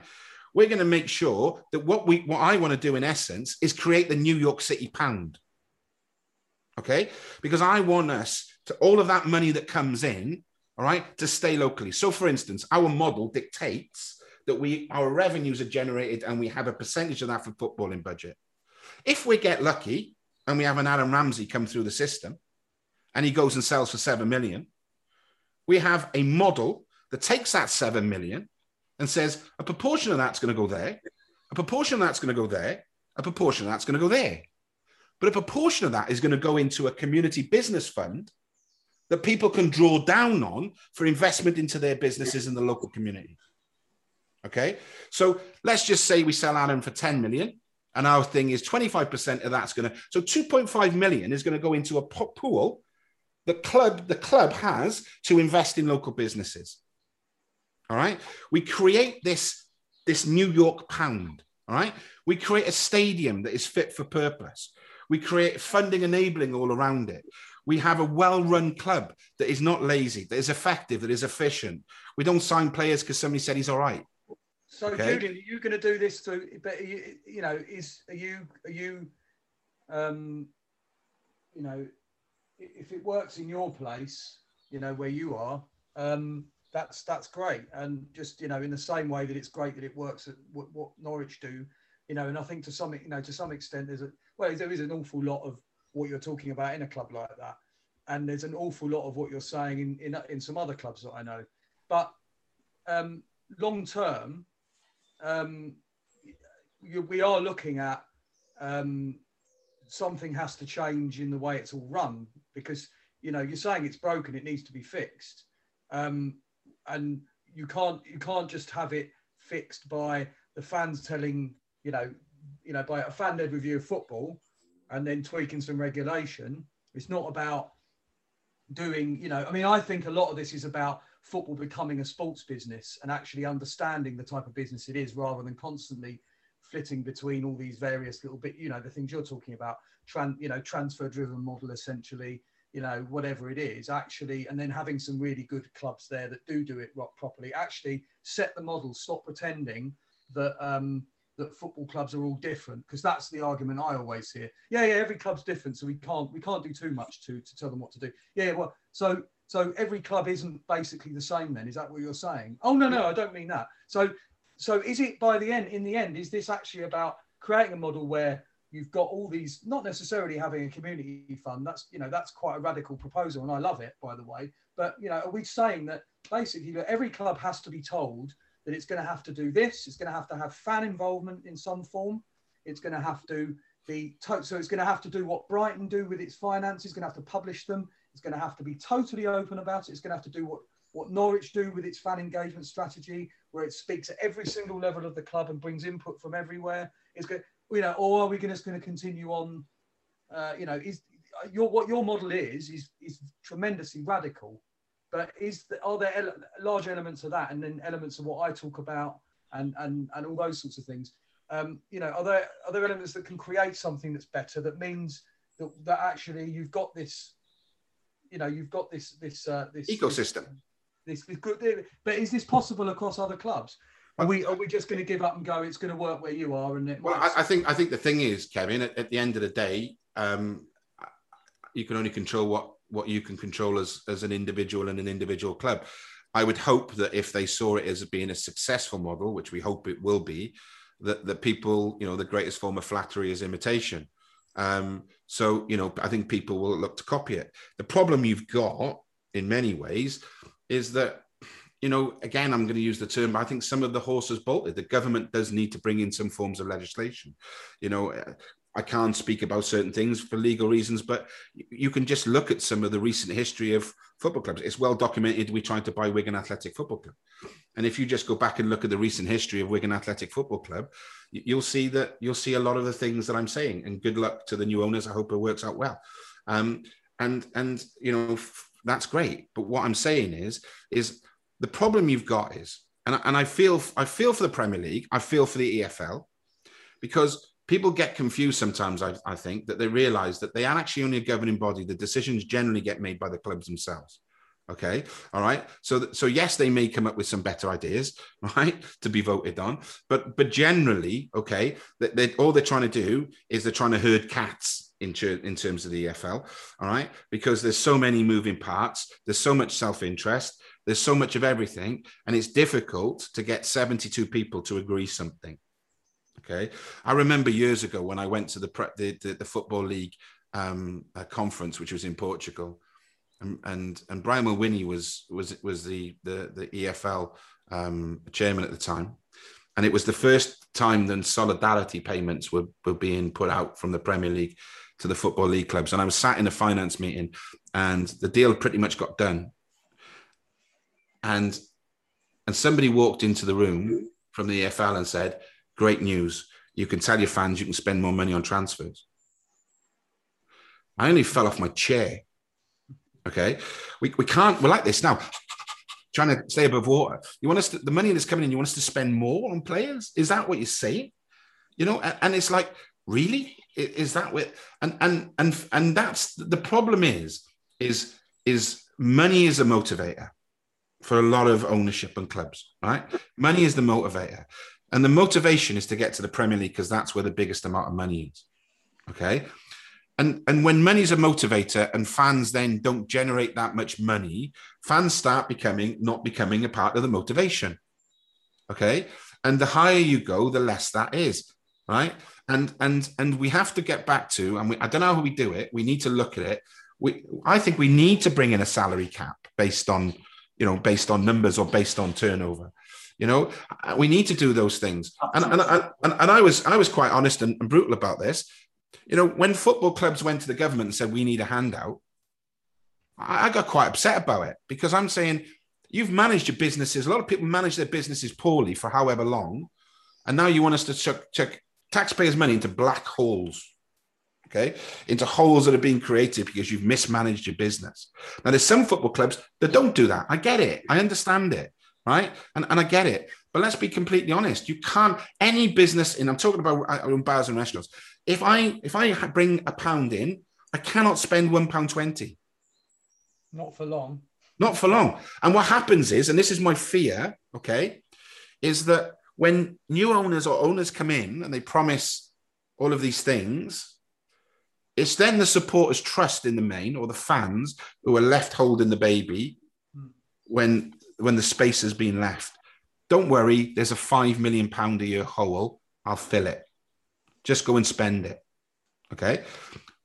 We're going to make sure that what I want to do in essence is create the New York City pound. Okay? Because I want us to all of that money that comes in, all right, to stay locally. So for instance, our model dictates that our revenues are generated and we have a percentage of that for footballing budget. If we get lucky and we have an Adam Ramsey come through the system and he goes and sells for 7 million, we have a model that takes that 7 million and says a proportion of that's going to go there, a proportion of that's going to go there, a proportion of that's going to go there. But a proportion of that is going to go into a community business fund that people can draw down on for investment into their businesses in the local community. Okay? So let's just say we sell Adam for 10 million and our thing is 25% of that's going to... So 2.5 million is going to go into a pool the club has to invest in local businesses. All right. We create this New York pound. All right. We create a stadium that is fit for purpose. We create funding enabling all around it. We have a well-run club that is not lazy, that is effective, that is efficient. We don't sign players because somebody said he's all right. So, okay? Julian, are you going to do this through? But you know, if it works in your place, you know, where you are, that's great. And just, you know, in the same way that it's great that it works at what Norwich do, you know, and I think to some extent there is an awful lot of what you're talking about in a club like that. And there's an awful lot of what you're saying in some other clubs that I know, but long term, we are looking at, something has to change in the way it's all run, because, you know, you're saying it's broken, it needs to be fixed. And you can't just have it fixed by the fans telling, you know, by a fan-led review of football and then tweaking some regulation. It's not about doing, you know, I mean, I think a lot of this is about football becoming a sports business and actually understanding the type of business it is, rather than constantly flitting between all these various little bit, you know, the things you're talking about, transfer driven model, essentially, you know, whatever it is, actually, and then having some really good clubs there that do it properly, actually set the model, stop pretending that that football clubs are all different, because that's the argument I always hear. Yeah, every club's different, so we can't do too much to tell them what to do. Yeah, well, so every club isn't basically the same then, is that what you're saying? Oh, no, I don't mean that. So is it in the end, is this actually about creating a model where you've got all these, not necessarily having a community fund, that's quite a radical proposal, and I love it, by the way, but, you know, are we saying that basically that every club has to be told that it's going to have to do this, it's going to have fan involvement in some form, it's going to have to be, so it's going to have to do what Brighton do with its finances, it's going to have to publish them, it's going to have to be totally open about it, it's going to have to do what Norwich do with its fan engagement strategy, where it speaks at every single level of the club and brings input from everywhere, it's going, you know, or are we just going to continue on, you know, what your model is tremendously radical. But are there large elements of that, and then elements of what I talk about, and all those sorts of things? You know, are there elements that can create something that's better, that means that actually you've got this, you know, you've got this ecosystem. This good, but is this possible across other clubs? Are we just going to give up and go, it's going to work where you are? And it works? Well, I think the thing is, Kevin, at the end of the day, you can only control what you can control as an individual and an individual club. I would hope that if they saw it as being a successful model, which we hope it will be, that the people, you know, the greatest form of flattery is imitation. So, you know, I think people will look to copy it. The problem you've got in many ways is that, you know, again, I'm going to use the term, I think some of the horses bolted. The government does need to bring in some forms of legislation. You know, I can't speak about certain things for legal reasons, but you can just look at some of the recent history of football clubs. It's well documented. We tried to buy Wigan Athletic Football Club. And if you just go back and look at the recent history of Wigan Athletic Football Club, you'll see a lot of the things that I'm saying, and good luck to the new owners. I hope it works out well. And you know, that's great. But what I'm saying is the problem you've got is, and I feel for the Premier League, I feel for the EFL, because people get confused sometimes, I think, that they realise that they are actually only a governing body. The decisions generally get made by the clubs themselves. Okay, all right? So yes, they may come up with some better ideas, right, to be voted on. But generally, okay, all they're trying to do is they're trying to herd cats in terms of the EFL, all right? Because there's so many moving parts. There's so much self-interest. There's so much of everything. And it's difficult to get 72 people to agree something. Okay, I remember years ago when I went to the Football League conference, which was in Portugal, and Brian Mulwinnie was the EFL chairman at the time, and it was the first time that solidarity payments were being put out from the Premier League to the Football League clubs, and I was sat in a finance meeting, and the deal pretty much got done, and somebody walked into the room from the EFL and said, "Great news. You can tell your fans you can spend more money on transfers." I only fell off my chair. Okay. We're like this now, trying to stay above water. You want us to, the money that's coming in, you want us to spend more on players? Is that what you're saying? You know, and it's like, really? Is that what, and that's the problem is money is a motivator for a lot of ownership and clubs, right? Money is the motivator. And the motivation is to get to the Premier League because that's where the biggest amount of money is, okay? And when money's a motivator and fans then don't generate that much money, fans start not becoming a part of the motivation, okay? And the higher you go, the less that is, right? And we have to get back to, and I don't know how we do it. We need to look at it. I think we need to bring in a salary cap based on numbers or based on turnover. You know, we need to do those things. And I was quite honest and brutal about this. You know, when football clubs went to the government and said, we need a handout, I got quite upset about it, because I'm saying, you've managed your businesses. A lot of people manage their businesses poorly for however long. And now you want us to chuck taxpayers' money into black holes. okay, into holes that have been created because you've mismanaged your business. Now, there's some football clubs that don't do that. I get it. I understand it, right? And I get it. But let's be completely honest. You can't, any business, and I'm talking about I own bars and restaurants. If I bring a pound in, I cannot spend £1.20. Not for long. Not for long. And what happens is, and this is my fear, okay, is that when new owners or owners come in and they promise all of these things, it's then the supporters' trust in the main or the fans who are left holding the baby when the space has been left. Don't worry, there's a £5 million a year hole. I'll fill it. Just go and spend it, okay?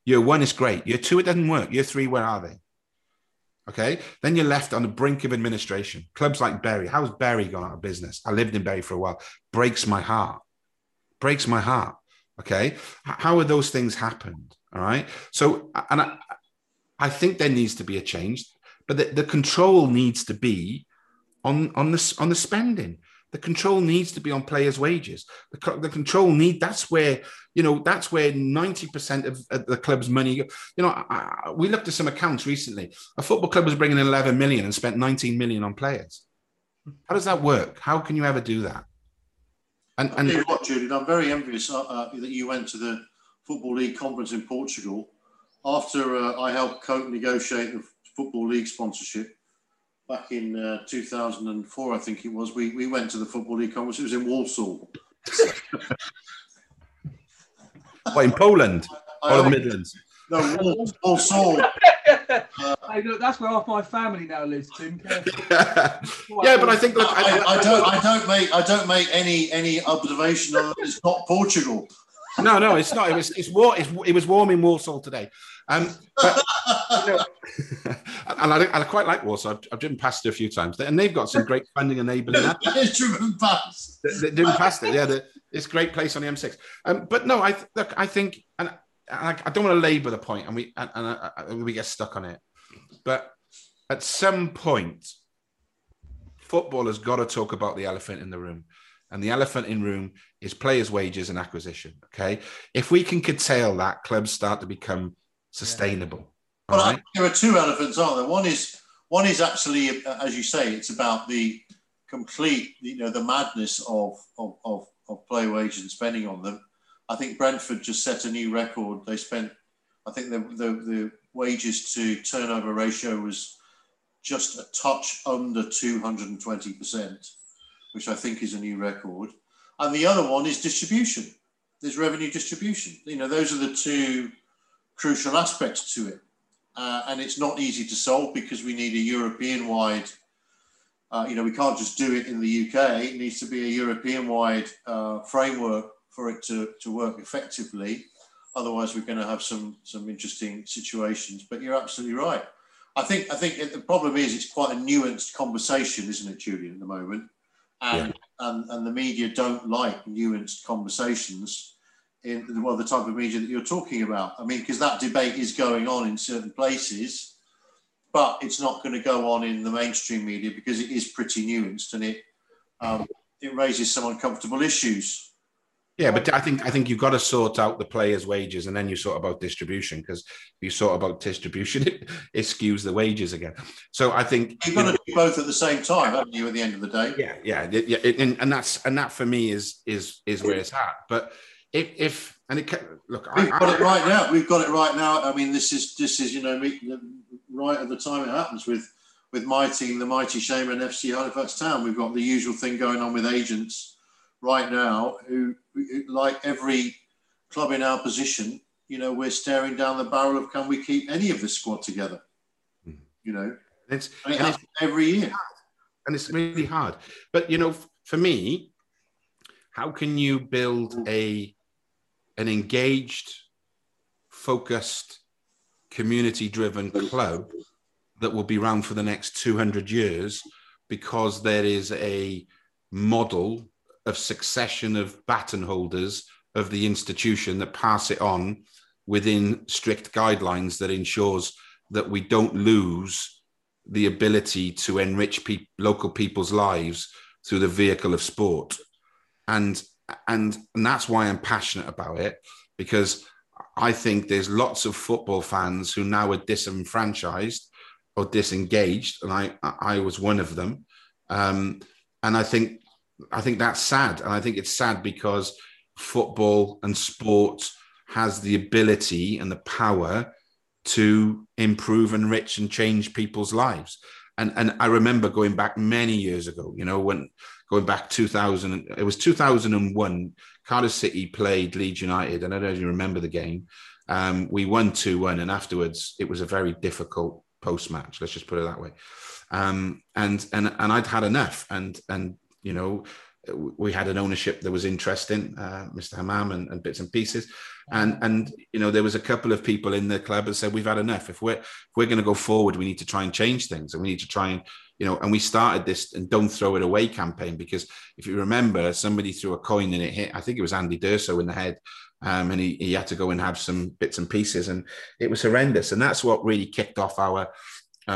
Year one is great. Year two, it doesn't work. Year three, where are they? Okay, then you're left on the brink of administration. Clubs like Barry. How's Barry gone out of business? I lived in Barry for a while. Breaks my heart. Breaks my heart. Okay, how are those things happened? All right. So, and I think there needs to be a change, but the control needs to be on the spending. The control needs to be on players' wages. The control need, that's where, you know, that's where 90% of the club's money, you know, we looked at some accounts recently. A football club was bringing in 11 million and spent 19 million on players. How does that work? How can you ever do that? And you know what, Julian, I'm very envious that you went to the Football League conference in Portugal after I helped co-negotiate the Football League sponsorship. Back in 2004, I think it was, we went to the Football League Conference. It was in Warsaw. What, in Poland? Or the Midlands? No, Warsaw. Hey, look, that's where half my family now lives, Tim. Yeah, but I think... Look, I don't make any observation that it's not Portugal. No, it's not. It was warm in Warsaw today. But, you know, and I quite like Warsaw. I've driven past it a few times, and they've got some great funding enabling that. They're driven past it. Yeah, it's a great place on the M6. But no, I think, and I don't want to labour the point, and we get stuck on it. But at some point, football has got to talk about the elephant in the room. And the elephant in room is players' wages and acquisition. Okay, if we can curtail that, clubs start to become sustainable. Yeah. Well, right? There are two elephants, aren't there? One is actually, as you say, it's about the complete, you know, the madness of player wages and spending on them. I think Brentford just set a new record. They spent, I think the wages to turnover ratio was just a touch under 220%. Which I think is a new record. And the other one is distribution. There's revenue distribution. You know, those are the two crucial aspects to it. And it's not easy to solve because we need a European-wide, you know, we can't just do it in the UK. It needs to be a European-wide framework for it to work effectively. Otherwise, we're going to have some interesting situations. But you're absolutely right. I think the problem is it's quite a nuanced conversation, isn't it, Julian, at the moment? And, yeah. and the media don't like nuanced conversations in, well, the type of media that you're talking about. I mean, because that debate is going on in certain places, but it's not going to go on in the mainstream media because it is pretty nuanced and it raises some uncomfortable issues. Yeah, but I think you've got to sort out the players' wages and then you sort about distribution, because if you sort about distribution, it skews the wages again. So I think you've got to do both at the same time, haven't you? At the end of the day, yeah. And that for me is where it's at. But We've got it right now. I mean, this is you know, right at the time it happens with my team, the mighty Shamer and FC Halifax Town. We've got the usual thing going on with agents right now, who, like every club in our position, you know, we're staring down the barrel of, can we keep any of this squad together? You know, and it's every year. And it's really hard. But, you know, for me, how can you build an engaged, focused, community-driven club that will be around for the next 200 years because there is a model of succession of baton holders of the institution that pass it on within strict guidelines that ensures that we don't lose the ability to enrich local people's lives through the vehicle of sport. And that's why I'm passionate about it, because I think there's lots of football fans who now are disenfranchised or disengaged, and I was one of them. And I think that's sad. And I think it's sad because football and sport has the ability and the power to improve, enrich, and change people's lives. And I remember going back many years ago, you know, when going back 2000, it was 2001, Cardiff City played Leeds United, and I don't even remember the game. We won 2-1, and afterwards it was a very difficult post-match, let's just put it that way. And I'd had enough, and you know, we had an ownership that was interesting, Mr. Hammam and bits and pieces. And you know, there was a couple of people in the club that said, we've had enough. If we're going to go forward, we need to try and change things. And we need to try and, you know, and we started this and don't throw it away campaign, because if you remember, somebody threw a coin and it hit, I think it was Andy Durso in the head. And he had to go and have some bits and pieces, and it was horrendous. And that's what really kicked off our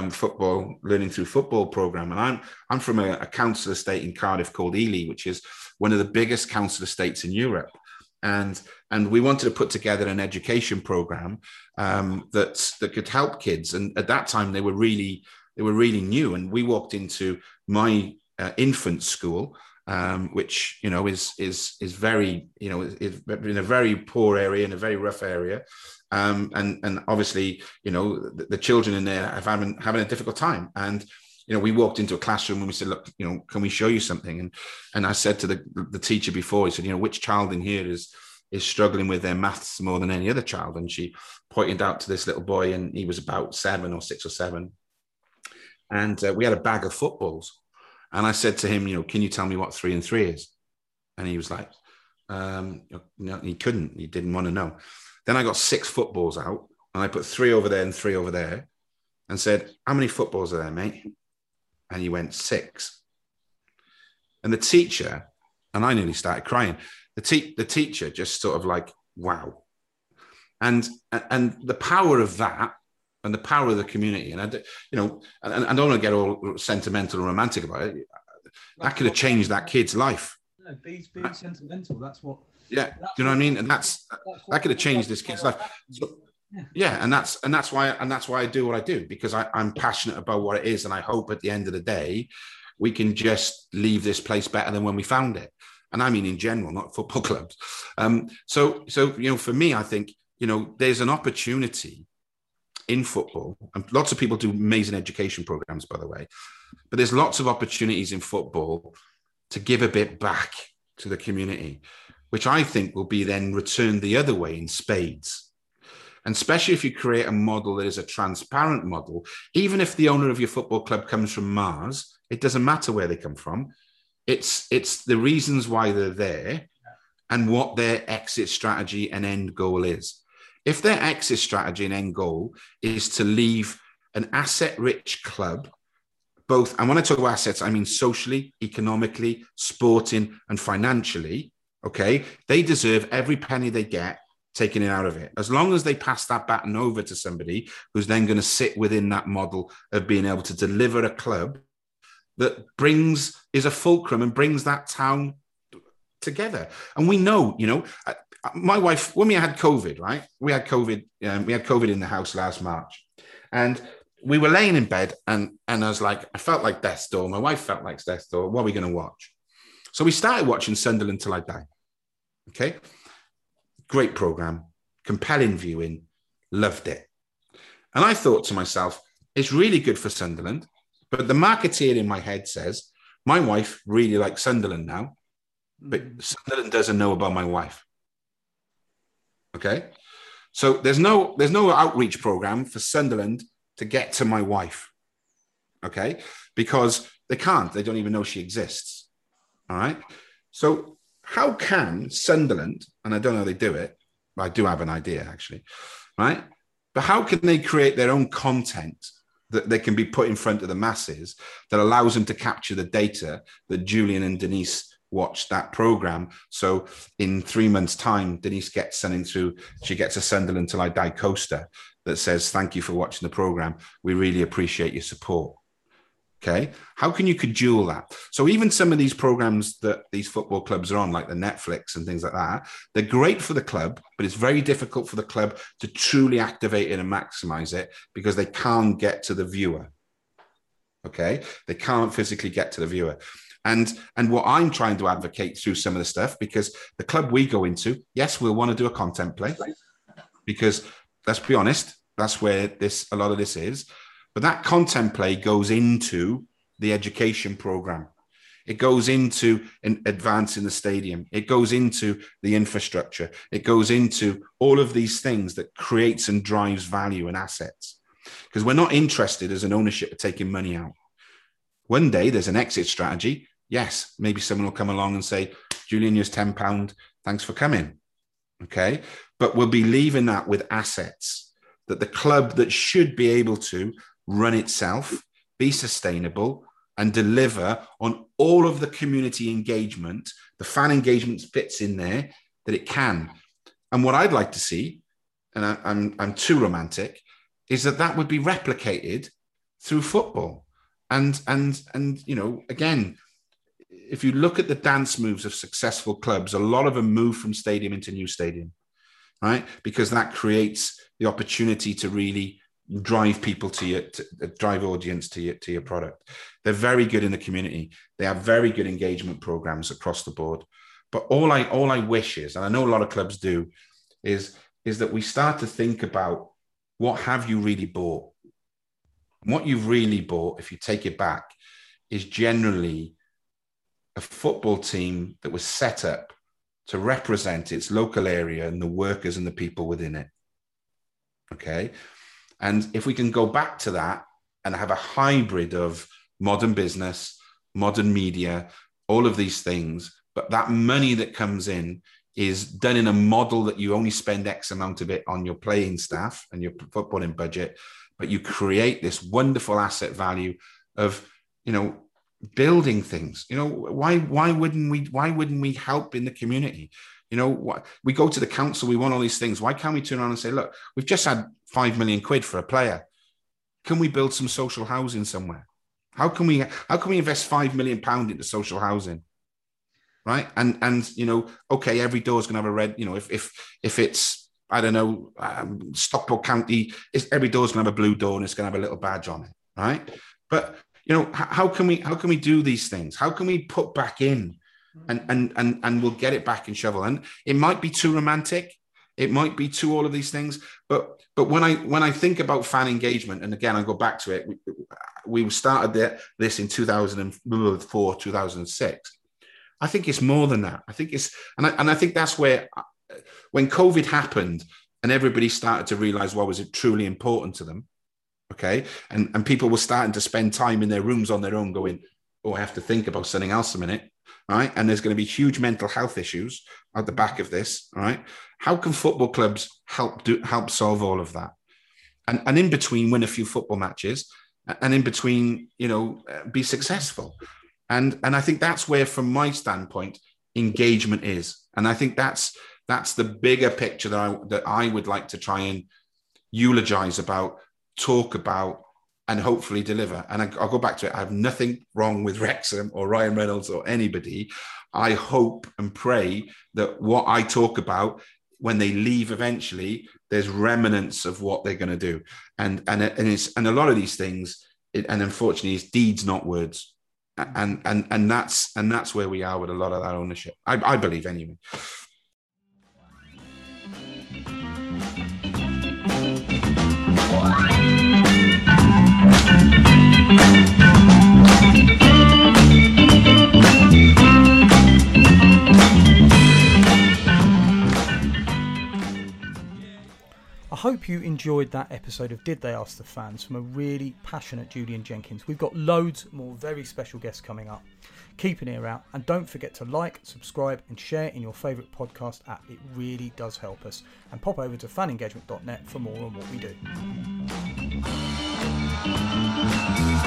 football, learning through football program. And I'm from a council estate in Cardiff called Ely, which is one of the biggest council estates in Europe. And we wanted to put together an education program that could help kids. And at that time they were really new. And we walked into my infant school, which, you know, is very, you know, is in a very poor area, in a very rough area. And obviously, you know, the children in there are having a difficult time. And, you know, we walked into a classroom and we said, look, you know, can we show you something? And I said to the teacher before, he said, you know, which child in here is struggling with their maths more than any other child? And she pointed out to this little boy, and he was about 7 or 6 or 7. And we had a bag of footballs. And I said to him, you know, can you tell me what 3 and 3 is? And he was like, no, he couldn't. He didn't want to know. Then I got 6 footballs out, and I put 3 over there and 3 over there, and said, how many footballs are there, mate? And he went, 6. And the teacher, and I nearly started crying, the teacher just sort of like, wow. And the power of that, and the power of the community, and I don't want to get all sentimental and romantic about it, that could have changed that kid's life. No, being sentimental, that's what... Yeah, do you know what I mean? And that could have changed this kid's life. So, yeah, and that's why I do what I do, because I'm passionate about what it is, and I hope at the end of the day we can just leave this place better than when we found it. And I mean in general, not football clubs. So you know, for me, I think, you know, there's an opportunity in football, and lots of people do amazing education programs, by the way, but there's lots of opportunities in football to give a bit back to the community, which I think will be then returned the other way in spades. And especially if you create a model that is a transparent model, even if the owner of your football club comes from Mars, it doesn't matter where they come from. It's the reasons why they're there and what their exit strategy and end goal is. If their exit strategy and end goal is to leave an asset-rich club, both, and when I talk about assets, I mean socially, economically, sporting, and financially, okay, they deserve every penny they get taken in out of it. As long as they pass that baton over to somebody who's then going to sit within that model of being able to deliver a club that is a fulcrum and brings that town together. And we know, you know, my wife, when we had COVID, right? We had COVID in the house last March, and we were laying in bed, and I was like, I felt like death's door. My wife felt like death's door. What are we going to watch? So we started watching Sunderland Till I Die. Okay. Great program, compelling viewing, loved it. And I thought to myself, it's really good for Sunderland, but the marketeer in my head says, my wife really likes Sunderland now, but Sunderland doesn't know about my wife. Okay. So there's no outreach program for Sunderland to get to my wife. Okay. Because they don't even know she exists. All right. So how can Sunderland, and I don't know how they do it, but I do have an idea actually, right? But how can they create their own content that they can be put in front of the masses that allows them to capture the data that Julian and Denise watched that program? So in 3 months' time, Denise gets something through, she gets a Sunderland Till I Die coaster that says, thank you for watching the program. We really appreciate your support. Okay, how can you cajole that? So even some of these programs that these football clubs are on, like the Netflix and things like that, they're great for the club, but it's very difficult for the club to truly activate it and maximize it because they can't get to the viewer. Okay, they can't physically get to the viewer. And what I'm trying to advocate through some of the stuff, because the club we go into, yes, we'll want to do a content play because let's be honest, that's where a lot of this is. But that content play goes into the education program. It goes into advancing the stadium. It goes into the infrastructure. It goes into all of these things that creates and drives value and assets. Because we're not interested as an ownership of taking money out. One day there's an exit strategy. Yes, maybe someone will come along and say, Julian, here's £10. Thanks for coming. Okay. But we'll be leaving that with assets that the club that should be able to run itself, be sustainable, and deliver on all of the community engagement, the fan engagement bits in there that it can. And what I'd like to see, and I'm too romantic, is that would be replicated through football. And you know, again, if you look at the dance moves of successful clubs, a lot of them move from stadium into new stadium, right? Because that creates the opportunity to really drive people to drive audience to your product. They're very good in the community. They have very good engagement programs across the board. But all I wish is, and I know a lot of clubs do, is that we start to think about what have you really bought? And what you've really bought, if you take it back, is generally a football team that was set up to represent its local area and the workers and the people within it. Okay. And if we can go back to that and have a hybrid of modern business, modern media, all of these things, but that money that comes in is done in a model that you only spend X amount of it on your playing staff and your footballing budget, but you create this wonderful asset value of, you know, building things. You know, why wouldn't we help in the community? You know, we go to the council, we want all these things. Why can't we turn around and say, look, we've just had £5 million for a player. Can we build some social housing somewhere? How can we invest £5 million into social housing? Right. And, you know, okay, every door is going to have a red, you know, if it's, I don't know, Stockport County, every door is going to have a blue door and it's going to have a little badge on it. Right. But, you know, how can we do these things? How can we put back in and we'll get it back in shovel? And it might be too romantic. It might be too all of these things. But when I think about fan engagement, and again, I go back to it, we started this in 2004, 2006. I think it's more than that. I think it's, and I think that's where, when COVID happened and everybody started to realize what was truly important to them, okay? And people were starting to spend time in their rooms on their own going, oh, I have to think about something else a minute, all right? And there's going to be huge mental health issues at the back of this, all right? How can football clubs help solve all of that? And in between, win a few football matches, and in between, you know, be successful. And I think that's where, from my standpoint, engagement is. And I think that's the bigger picture that I would like to try and eulogize about, talk about, and hopefully deliver. And I'll go back to it. I have nothing wrong with Wrexham or Ryan Reynolds or anybody. I hope and pray that what I talk about, when they leave eventually, there's remnants of what they're going to do. And a lot of these things, and unfortunately, it's deeds, not words. And that's where we are with a lot of that ownership, I believe, anyway. I hope you enjoyed that episode of Did They Ask the Fans from a really passionate Julian Jenkins. We've got loads more very special guests coming up. Keep an ear out and don't forget to like, subscribe and share in your favourite podcast app. It really does help us. And pop over to fanengagement.net for more on what we do.